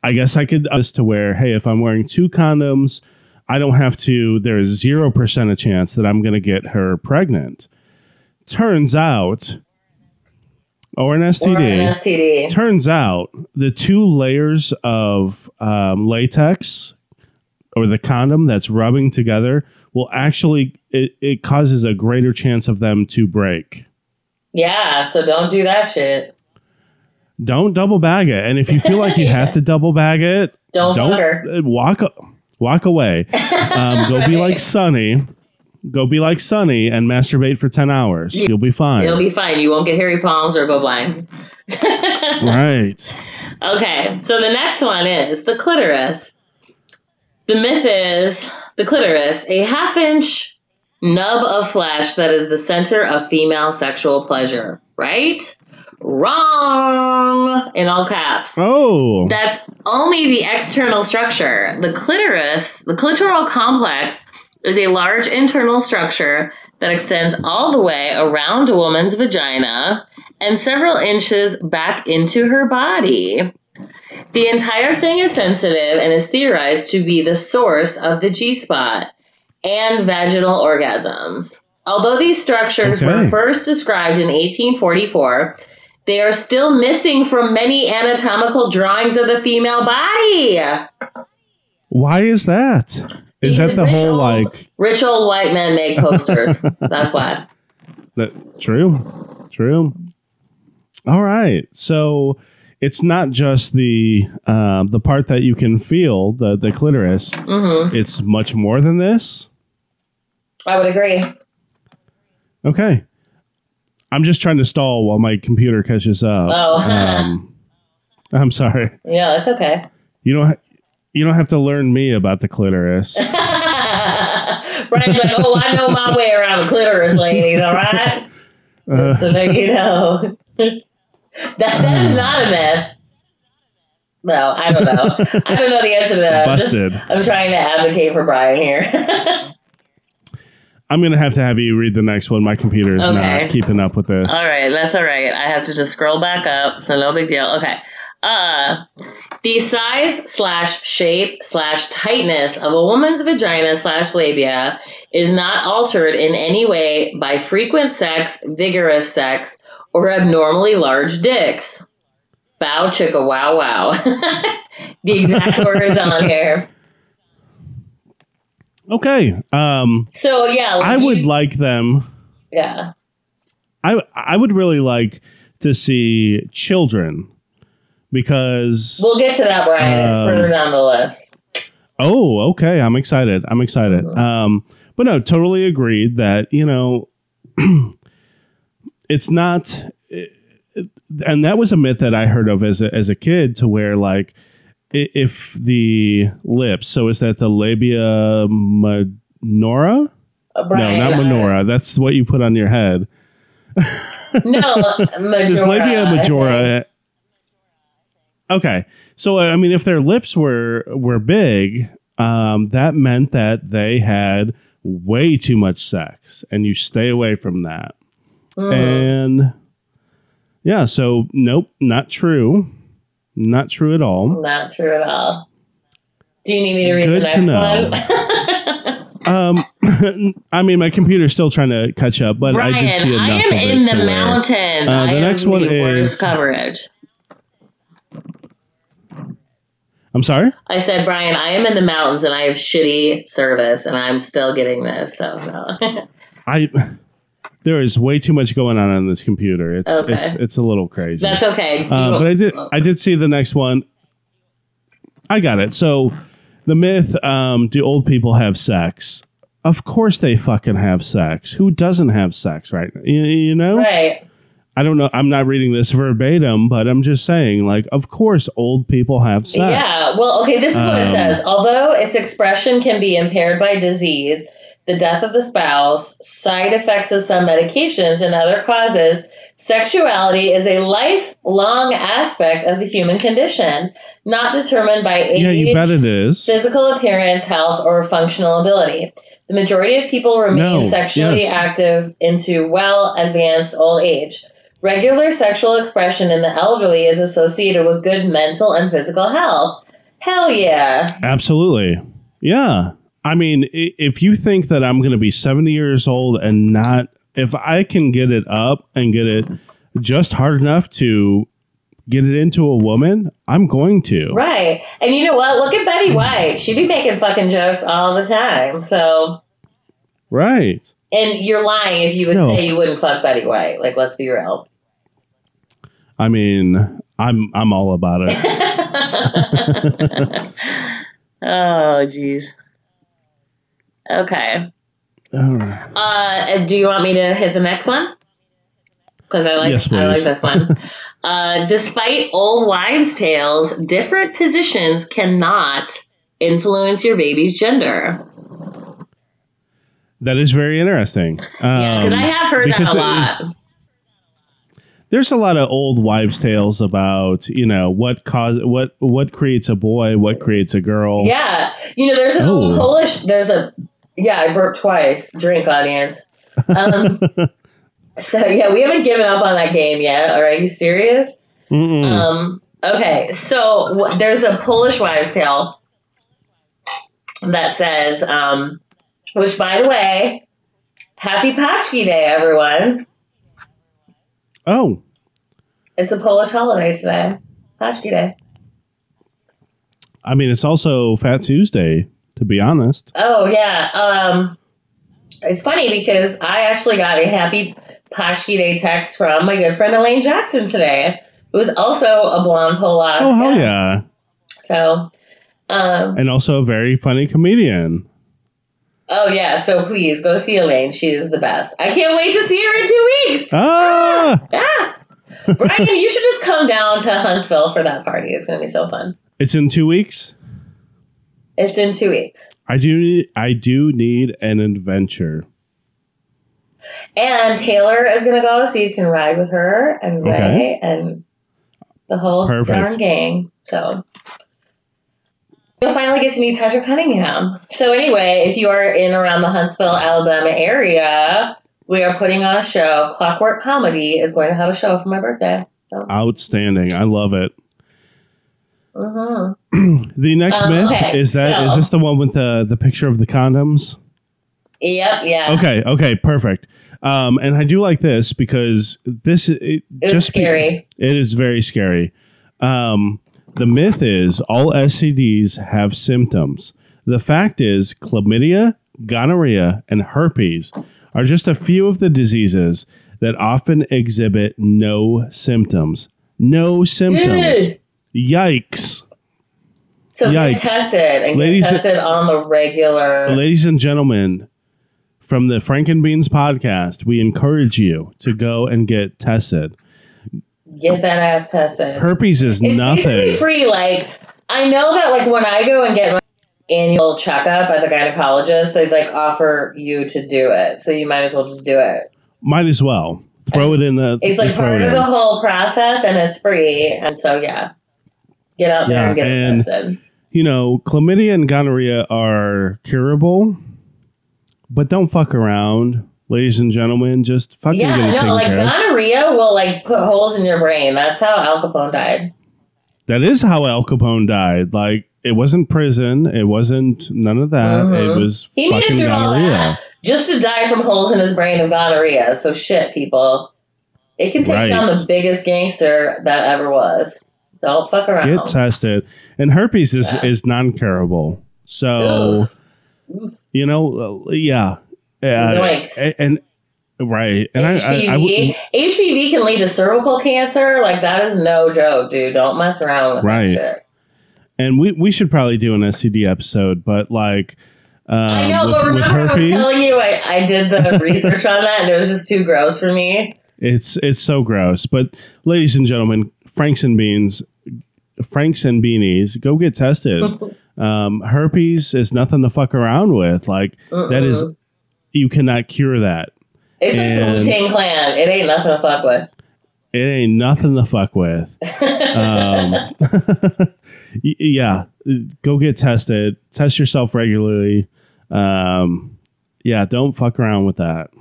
I guess I could just to where, hey, if I'm wearing two condoms, I don't have to. There is zero percent a chance that I'm going to get her pregnant. Turns out, or an S T D. Or an S T D. Turns out, the two layers of um, latex or the condom that's rubbing together will actually it, it causes a greater chance of them to break. Yeah, so don't do that shit. Don't double bag it, and if you feel like you have to double bag it, don't, don't fucker. walk walk away. Um, go right. be like Sonny. Go be like Sonny and masturbate for ten hours. You'll be fine. You'll be fine. You won't get hairy palms or go blind. Right. Okay. So the next one is the clitoris. The myth is the clitoris, a half-inch nub of flesh that is the center of female sexual pleasure. Right? Wrong! In all caps. Oh. That's only the external structure. The clitoris, the clitoral complex, is a large internal structure that extends all the way around a woman's vagina and several inches back into her body. The entire thing is sensitive and is theorized to be the source of the G-spot and vaginal orgasms. Although these structures okay. were first described in eighteen forty-four, they are still missing from many anatomical drawings of the female body. Why is that? Is These that the rich whole old, like rich old white men make posters? That's why. That true, true. All right, so it's not just the uh, the part that you can feel, the the clitoris. Mm-hmm. It's much more than this. I would agree. Okay. I'm just trying to stall while my computer catches up. Oh, um, I'm sorry. Yeah, that's okay. You don't. Ha- you don't have to learn me about the clitoris. Frank's like, oh, I know my way around the clitoris, ladies. All right. Uh, so there you know. that that is not a myth. No, I don't know. I don't know the answer to that. Busted. I'm, just, I'm trying to advocate for Brian here. I'm going to have to have you read the next one. My computer is okay. not keeping up with this. All right. That's all right. I have to just scroll back up. So no big deal. Okay. Uh, the size slash shape slash tightness of a woman's vagina slash labia is not altered in any way by frequent sex, vigorous sex, or abnormally large dicks. Bow chicka wow wow. The exact words on here. Okay. Um, so, yeah. Like I you, would like them. Yeah. I I would really like to see children because... We'll get to that, Brian. Uh, it's further down the list. Oh, okay. I'm excited. I'm excited. Mm-hmm. Um, but no, totally agreed that, you know, it's not... It, it, and that was a myth that I heard of as a, as a kid to where, like, if the lips, so is that the labia minora? Uh, Brian, no, not minora. That's what you put on your head. No, majora. There's labia majora. Okay, so I mean, if their lips were were big, um, that meant that they had way too much sex, and you stay away from that. Mm. And yeah, so nope, not true. Not true at all. Not true at all. Do you need me to read Good the next one? um, I mean, my computer's still trying to catch up, but Brian, I did see enough I am of it in the mountains. Uh, the next one is coverage. I'm sorry? I said, Brian, I am in the mountains and I have shitty service and I'm still getting this. So no. I. There is way too much going on on this computer. It's okay. it's it's a little crazy. That's okay. Uh, but I did I did see the next one. I got it. So the myth: um, do old people have sex? Of course they fucking have sex. Who doesn't have sex, right? You, you know, right? I don't know. I'm not reading this verbatim, but I'm just saying, like, of course old people have sex. Yeah. Well, okay. This is um, what it says. Although its expression can be impaired by disease, the death of the spouse, side effects of some medications, and other causes, sexuality is a lifelong aspect of the human condition, not determined by age, yeah, you bet it is. Physical appearance, health, or functional ability. The majority of people remain no, sexually yes. active into well-advanced old age. Regular sexual expression in the elderly is associated with good mental and physical health. Hell yeah. Absolutely. Yeah. I mean, if you think that I'm going to be seventy years old and not, if I can get it up and get it just hard enough to get it into a woman, I'm going to. Right. And you know what? Look at Betty White. She be making fucking jokes all the time. So. Right. And you're lying if you would no. say you wouldn't fuck Betty White. Like, let's be real. I mean, I'm, I'm all about it. Oh, geez. Okay. Right. Uh, do you want me to hit the next one? Because I like yes, I like this one. uh, despite old wives' tales, different positions cannot influence your baby's gender. That is very interesting. Um, yeah, because I have heard that a lot. It, there's a lot of old wives' tales about, you know, what cause what what creates a boy, what creates a girl. Yeah, you know, there's an oh. old Polish. There's a. Yeah, I burped twice. Drink, audience. Um, so yeah, we haven't given up on that game yet. Are you serious? Mm-mm. Um, okay, so w- there's a Polish wives' tale that says, um, which by the way, happy Paczki Day, everyone. Oh. It's a Polish holiday today. Paczki Day. I mean, it's also Fat Tuesday, to be honest. Oh, yeah. Um, it's funny because I actually got a happy Paczki Day text from my good friend Elaine Jackson today, who is also a blonde Polak. Oh, hell yeah. So, um, and also a very funny comedian. Oh, yeah. So please go see Elaine. She is the best. I can't wait to see her in two weeks. Ah! Ah! Brian, you should just come down to Huntsville for that party. It's going to be so fun. It's in two weeks? It's in two weeks. I do need, I do need an adventure. And Taylor is going to go, so you can ride with her and Ray okay. and the whole Perfect. darn gang. So you'll finally get to meet Patrick Cunningham. So anyway, if you are in around the Huntsville, Alabama area, we are putting on a show. Clockwork Comedy is going to have a show for my birthday. So. Outstanding. I love it. Mm-hmm. The next um, myth okay, is that so. is this the one with the, the picture of the condoms? Yep. Yeah. Okay. Okay. Perfect. Um, and I do like this because this it, it's just scary. Be, it is very scary. Um, the myth is all S T Ds have symptoms. The fact is chlamydia, gonorrhea, and herpes are just a few of the diseases that often exhibit no symptoms. No symptoms. Dude. Yikes. So Yikes. get tested and ladies get tested and, on the regular. Ladies and gentlemen, from the Frank and Beans podcast, we encourage you to go and get tested. Get that ass tested. Herpes is it's nothing. It's basically free. Like, I know that like when I go and get my annual checkup at the gynecologist, they like offer you to do it, so you might as well just do it. Might as well throw and it in the. It's like part of the whole process, and it's free, and so yeah, get out there yeah, and get and, tested. You know, chlamydia and gonorrhea are curable, but don't fuck around, ladies and gentlemen. Just fucking yeah, get it no, taken like care. Gonorrhea will like put holes in your brain. That's how Al Capone died. That is how Al Capone died. Like. It wasn't prison. It wasn't none of that. Mm-hmm. It was he fucking made it through gonorrhea. All that just to die from holes in his brain of gonorrhea. So shit, people. It can take right. down the biggest gangster that ever was. Don't fuck around. Get tested. And herpes is, yeah. is non-curable. So, Ugh. you know, uh, yeah. Uh, and, and Right. And H P V. I, I, I w- H P V can lead to cervical cancer. Like, that is no joke, dude. Don't mess around with right. that shit. And we, we should probably do an S T D episode, but like... Um, I know, with, but remember I was telling you I, I did the research on that and it was just too gross for me. It's it's so gross. But ladies and gentlemen, Franks and Beans, Franks and Beanies, go get tested. um, herpes is nothing to fuck around with. Like, Mm-mm. that is... You cannot cure that. It's and like the Wu-Tang Clan. It ain't nothing to fuck with. It ain't nothing to fuck with. um, yeah, go get tested. Test yourself regularly. Um, yeah, don't fuck around with that.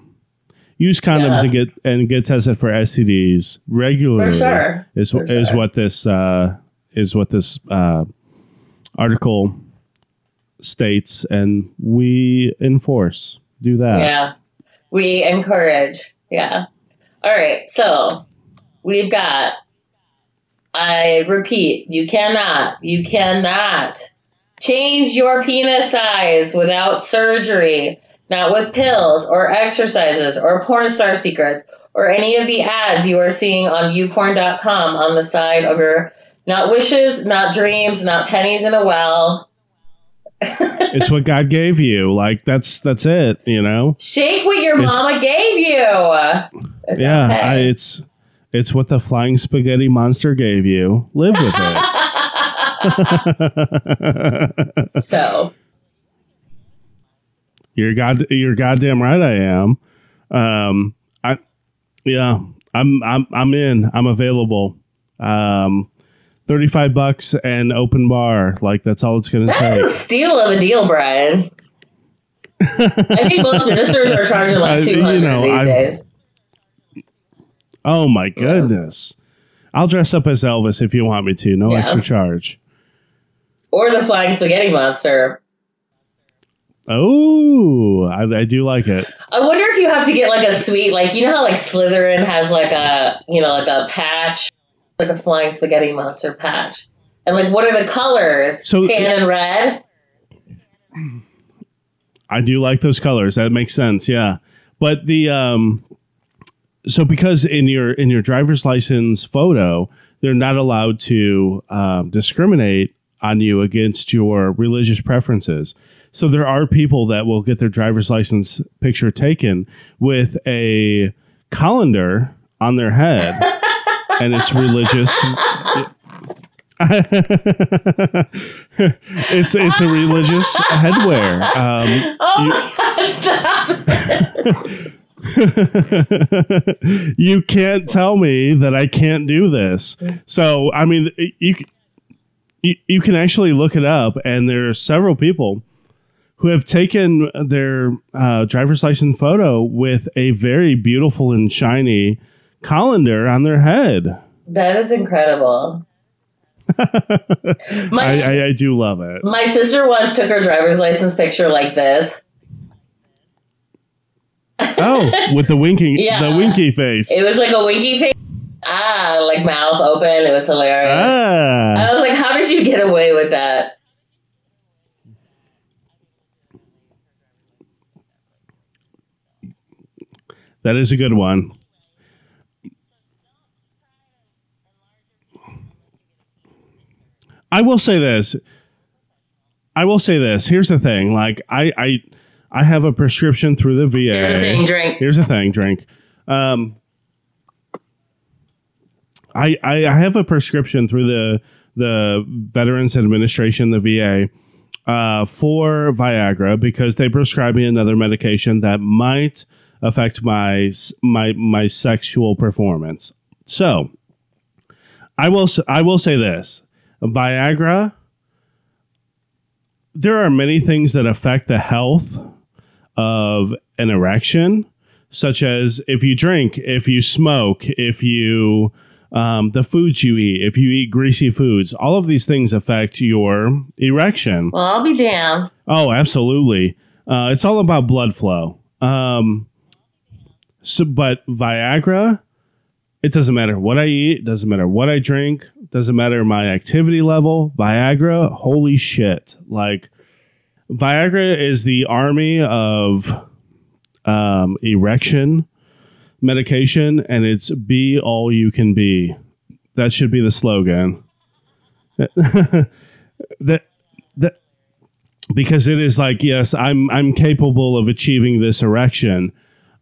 Use condoms yeah. and get and get tested for S T Ds regularly. For sure. Is for sure. is what this uh, is what this uh, article states, and we enforce. Do that. Yeah, we encourage. Yeah. All right, so. We've got, I repeat, you cannot, you cannot change your penis size without surgery, not with pills or exercises or porn star secrets or any of the ads you are seeing on u porn dot com on the side of your, not wishes, not dreams, not pennies in a well. It's what God gave you. Like, that's that's it, you know? Shake what your it's, mama gave you. It's yeah, okay. I, it's... It's what the flying spaghetti monster gave you. Live with it. So. You're god you're goddamn right I am. Um I yeah, I'm I'm I'm in. I'm available. Um thirty-five bucks and open bar. Like that's all it's going to take. That's a steal of a deal, Brian. I think most ministers are charging like two hundred you know, these I, days. Oh my goodness! Yeah. I'll dress up as Elvis if you want me to. No yeah. extra charge. Or the Flying Spaghetti Monster. Oh, I, I do like it. I wonder if you have to get like a sweet, like you know how like Slytherin has like a you know like a patch, like a Flying Spaghetti Monster patch, and like what are the colors? So, tan and red. I do like those colors. That makes sense. Yeah, but the um, so because in your in your driver's license photo, they're not allowed to um, discriminate on you against your religious preferences. So there are people that will get their driver's license picture taken with a colander on their head, and it's religious. it's it's a religious headwear. Um, oh you, my God, stop it. You can't tell me that I can't do this. So I mean, you you, you can actually look it up, and there are several people who have taken their uh, driver's license photo with a very beautiful and shiny colander on their head. That is incredible. my, I, I, I do love it. My sister once took her driver's license picture like this. Oh, with the winking, yeah. the winky face. It was like a winky face. Ah, like mouth open. It was hilarious. Ah. I was like, how did you get away with that? That is a good one. I will say this. I will say this. Here's the thing. Like I, I, I have a prescription through the V A. Here's the thing, drink. Here's the thing, drink. Um, I, I, I have a prescription through the the Veterans Administration, the V A, uh, for Viagra because they prescribe me another medication that might affect my my my sexual performance. So, I will I will say this: Viagra. There are many things that affect the health of an erection, such as if you drink, if you smoke, if you um, the foods you eat, if you eat greasy foods. All of these things affect your erection. Well, I'll be damned. Oh, absolutely! Uh, it's all about blood flow. Um, So, but Viagra, it doesn't matter what I eat, doesn't matter what I drink, doesn't matter my activity level. Viagra, holy shit. Like, Viagra is the army of um, erection medication, and it's be all you can be. That should be the slogan. that... that Because it is like, yes, I'm I'm capable of achieving this erection,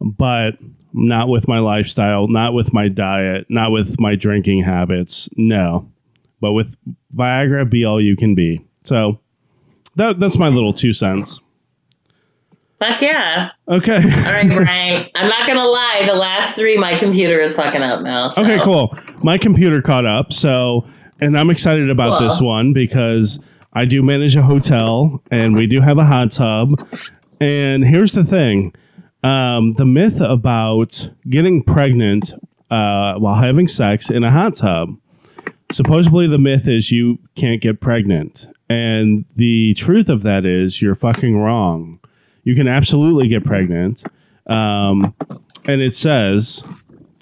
but not with my lifestyle, not with my diet, not with my drinking habits. No, but with Viagra, be all you can be. So that that's my little two cents. Fuck yeah. Okay. All right, Brian. I'm not going to lie. The last three, my computer is fucking up now. So. Okay, cool. My computer caught up. So, and I'm excited about cool. this one because I do manage a hotel, and we do have a hot tub. And here's the thing. Um, the myth about getting pregnant uh, while having sex in a hot tub. Supposedly, the myth is you can't get pregnant. And the truth of that is you're fucking wrong. You can absolutely get pregnant. Um, and it says...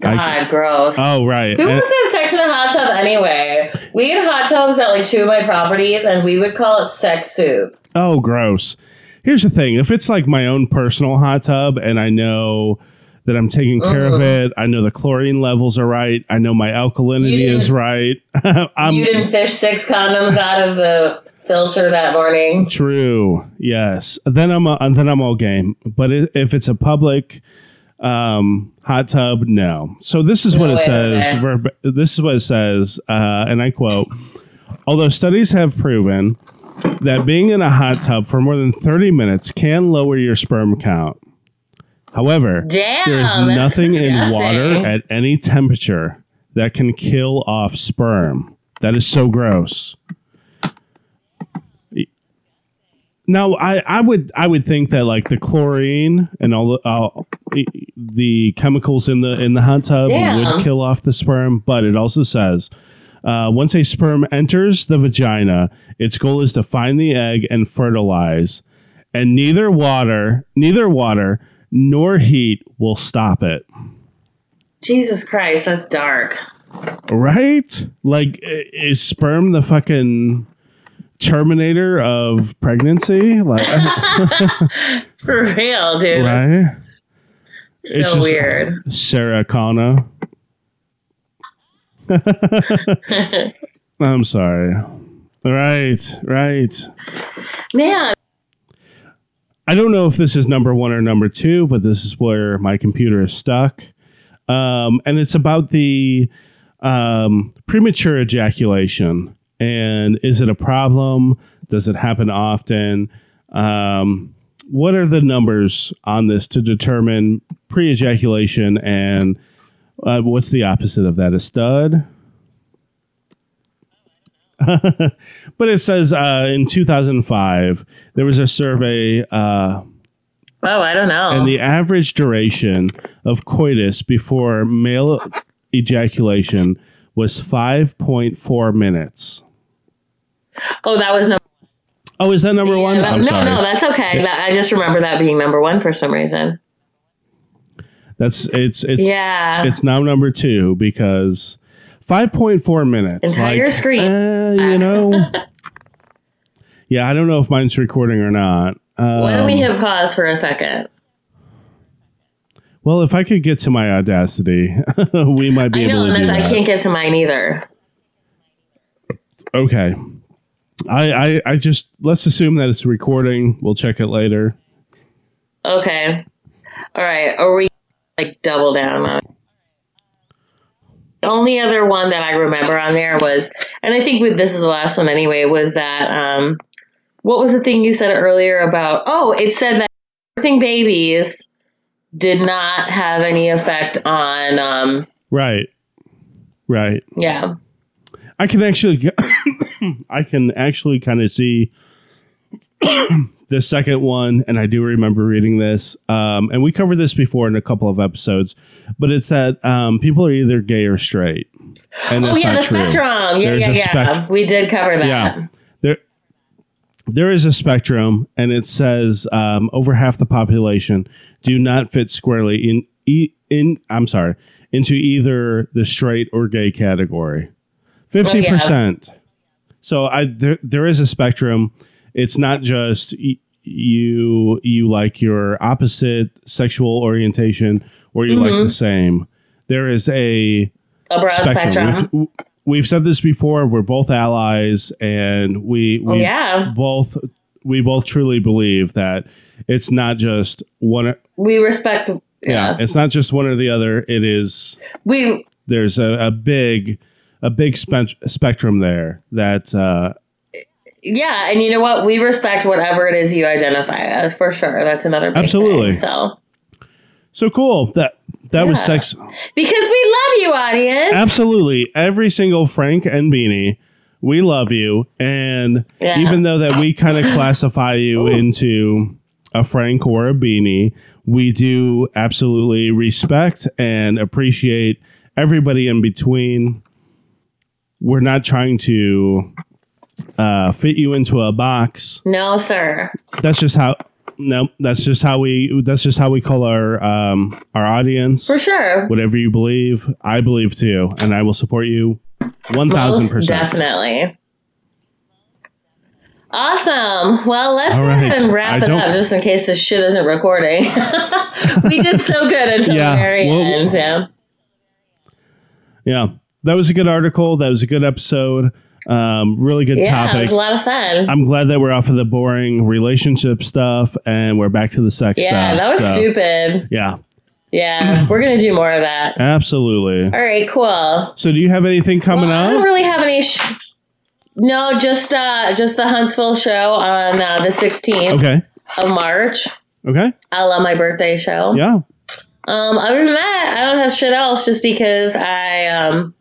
God, I, gross. Oh, right. Who wants to have sex in a hot tub anyway? We had hot tubs at like two of my properties, and we would call it sex soup. Oh, gross. Here's the thing. If it's like my own personal hot tub, and I know that I'm taking mm-hmm. care of it, I know the chlorine levels are right, I know my alkalinity is right. I'm, you didn't fish six condoms out of the filter that morning. True. Yes. Then I'm, a, then I'm all game. But if it's a public... Um, hot tub, no. So this is what no, it says. Verba- this is what it says, uh, and I quote, although studies have proven that being in a hot tub for more than thirty minutes can lower your sperm count. However, Damn, there is nothing disgusting. in water at any temperature that can kill off sperm. That is so gross. No, I, I would I would think that like the chlorine and all the all, the chemicals in the in the hot tub yeah. would kill off the sperm, but it also says uh, once a sperm enters the vagina, its goal is to find the egg and fertilize, and neither water, neither water nor heat will stop it. Jesus Christ, that's dark. Right? Like, is sperm the fucking Terminator of pregnancy? Like, for real, dude. Right? It's so it's just weird. Sarah Connor. I'm sorry. Right, right. Man. I don't know if this is number one or number two, but this is where my computer is stuck. Um, and it's about the um, premature ejaculation. And is it a problem? Does it happen often? Um, what are the numbers on this to determine pre-ejaculation? And uh, what's the opposite of that? A stud? But it says uh, in two thousand five, there was a survey... Uh, Oh, I don't know. And the average duration of coitus before male ejaculation was five point four minutes. Oh, that was number one. Oh, is that number yeah, one? That, I'm no, sorry. no, that's okay. It, that, I just remember that being number one for some reason. That's it's it's yeah. It's now number two because five point four minutes. Entire like, screen. Uh, you know. Yeah, I don't know if mine's recording or not. Um, Why don't we hit pause for a second? Well, if I could get to my Audacity, we might be I able know, to do that. I can't get to mine either. Okay. I, I, I just, let's assume that it's recording. We'll check it later. Okay. All right. Are we like double down on it? The only other one that I remember on there was, and I think with, this is the last one anyway, was that... Um, What was the thing you said earlier about... Oh, it said that birthing babies did not have any effect on... Um, right. Right. Yeah. I can actually... I can actually kind of see the second one, and I do remember reading this. Um, and we covered this before in a couple of episodes, but it's that um, people are either gay or straight. And that's oh, yeah, not the true. Spectrum. Yeah, There's yeah, yeah. Spec- we did cover that. Yeah. There is a spectrum, and it says um, over half the population do not fit squarely in e- in. I'm sorry, into either the straight or gay category. Fifty percent. Oh, yeah. So I there, there is a spectrum. It's not just e- you you like your opposite sexual orientation or you mm-hmm. like the same. There is a, a broad spectrum. spectrum. We, We've said this before. We're both allies, and we we oh, yeah. both we both truly believe that it's not just one. Or, we respect. Yeah. yeah, it's not just one or the other. It is we. There's a, a big a big spe- spectrum there that. Uh, yeah, and you know what? We respect whatever it is you identify as for sure. That's another big absolutely thing, so. So cool. That that yeah. was sex. Because we love you, audience. Absolutely. Every single Frank and Beanie, we love you. And yeah. even though that we kind of classify you Ooh. into a Frank or a Beanie, we do absolutely respect and appreciate everybody in between. We're not trying to uh, fit you into a box. No, sir. That's just how... No, that's just how we that's just how we call our um, our audience. For sure. Whatever you believe, I believe too. And I will support you one thousand percent. Definitely. Awesome. Well, let's All go right. ahead and wrap I it up just in case this shit isn't recording. We did so good until yeah, the very we'll, end. Yeah. yeah. That was a good article. That was a good episode. Um, really good yeah, topic. It was a lot of fun. I'm glad that we're off of the boring relationship stuff and we're back to the sex yeah, stuff. Yeah, that was so. stupid. Yeah. Yeah, we're going to do more of that. Absolutely. All right, cool. So do you have anything coming well, up? I don't really have any... Sh- no, just uh, just the Huntsville show on uh, the sixteenth okay. of March. Okay. I love my birthday show. Yeah. Um, other than that, I don't have shit else just because I... um.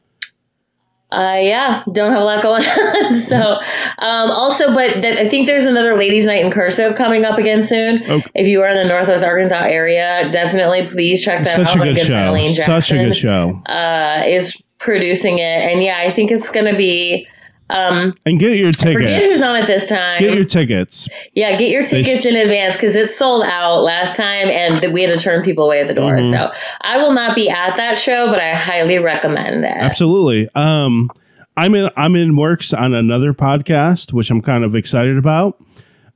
Uh, yeah, don't have a lot going on. So, um, also, but th- I think there's another ladies' night in Curso coming up again soon. Okay. If you are in the Northwest Arkansas area, definitely please check that Such out. A good good show. Elaine Jackson, Such a good show. Uh, is producing it, and yeah, I think it's going to be. Um, and get your tickets. I forget who's on it this time. Get your tickets. Yeah, get your tickets st- in advance because it sold out last time, and th- we had to turn people away at the door. Mm-hmm. So I will not be at that show, but I highly recommend that. Absolutely. Um, I'm in. I'm in works on another podcast, which I'm kind of excited about.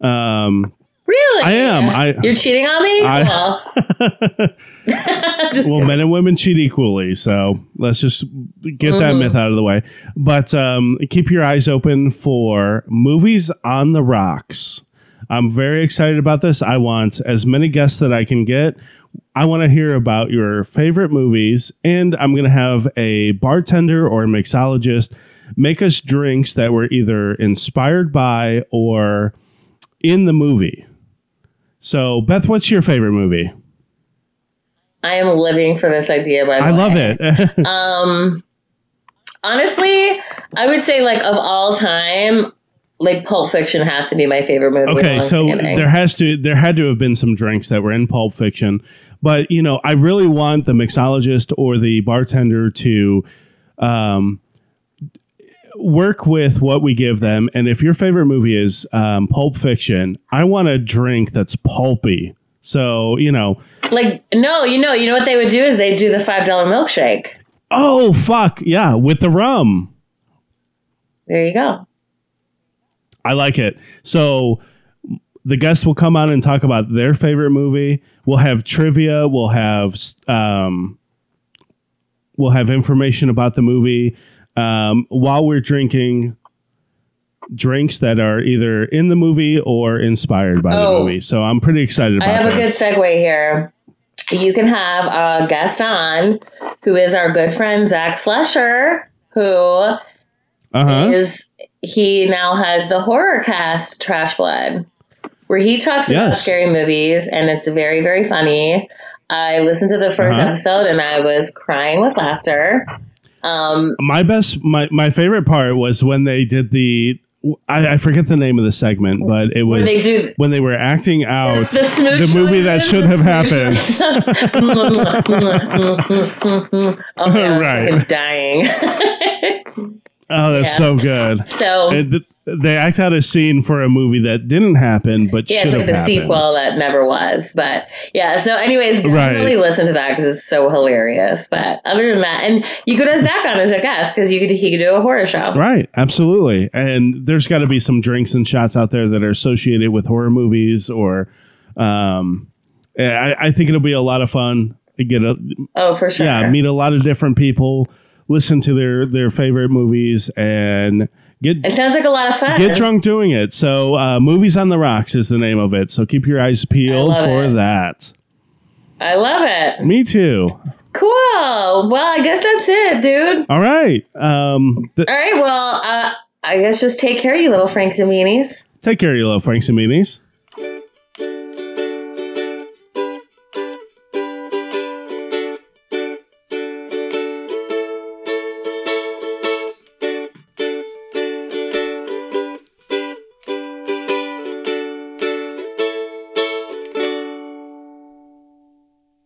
Um, really? I am. I, You're cheating on me? I, well, well men and women cheat equally, so let's just get mm-hmm. that myth out of the way. But um, keep your eyes open for Movies on the Rocks. I'm very excited about this. I want as many guests that I can get. I want to hear about your favorite movies, and I'm going to have a bartender or a mixologist make us drinks that were either inspired by or in the movie. So, Beth, what's your favorite movie? I am living for this idea, by the way. I love it. um, honestly, I would say, like, of all time, like, Pulp Fiction has to be my favorite movie. Okay, so there has to, there had to have been some drinks that were in Pulp Fiction. But, you know, I really want the mixologist or the bartender to um, work with what we give them. And if your favorite movie is um, Pulp Fiction, I want a drink that's pulpy. So, you know... Like, no, you know, you know what they would do is they do the five dollar milkshake. Oh, fuck. Yeah. With the rum. There you go. I like it. So the guests will come on and talk about their favorite movie. We'll have trivia. We'll have, um, we'll have information about the movie. Um, while we're drinking drinks that are either in the movie or inspired by oh, the movie. So I'm pretty excited about it. I have this. a good segue here. You can have a guest on who is our good friend, Zach Slesher, who uh-huh. is, he now has the horror cast Trash Blood, where he talks yes. about scary movies, and it's very, very funny. I listened to the first uh-huh. episode and I was crying with laughter. Um, my best, my, my favorite part was when they did the, I, I forget the name of the segment, but it was they do, when they were acting out the, the movie that should have happened. oh, man, right. I'm dying. oh, that's yeah. so good. So it, they act out a scene for a movie that didn't happen, but yeah, should have happened. Yeah, it's like the sequel that never was. But yeah, so anyways, definitely right. listen to that because it's so hilarious. But other than that, and you could have Zach on as a guest because you could he could do a horror show. Right, absolutely. And there's got to be some drinks and shots out there that are associated with horror movies or um, I, I think it'll be a lot of fun. Get a, oh, for sure. Yeah, meet a lot of different people, listen to their, their favorite movies, and... Get, it sounds like a lot of fun. Get drunk doing it. So uh, Movies on the Rocks is the name of it. So keep your eyes peeled for it. that. I love it. Me too. Cool. Well, I guess that's it, dude. All right. Um, th- All right. Well, uh, I guess just take care, you little Franks and Beanies. Take care, you little Franks and Beanies.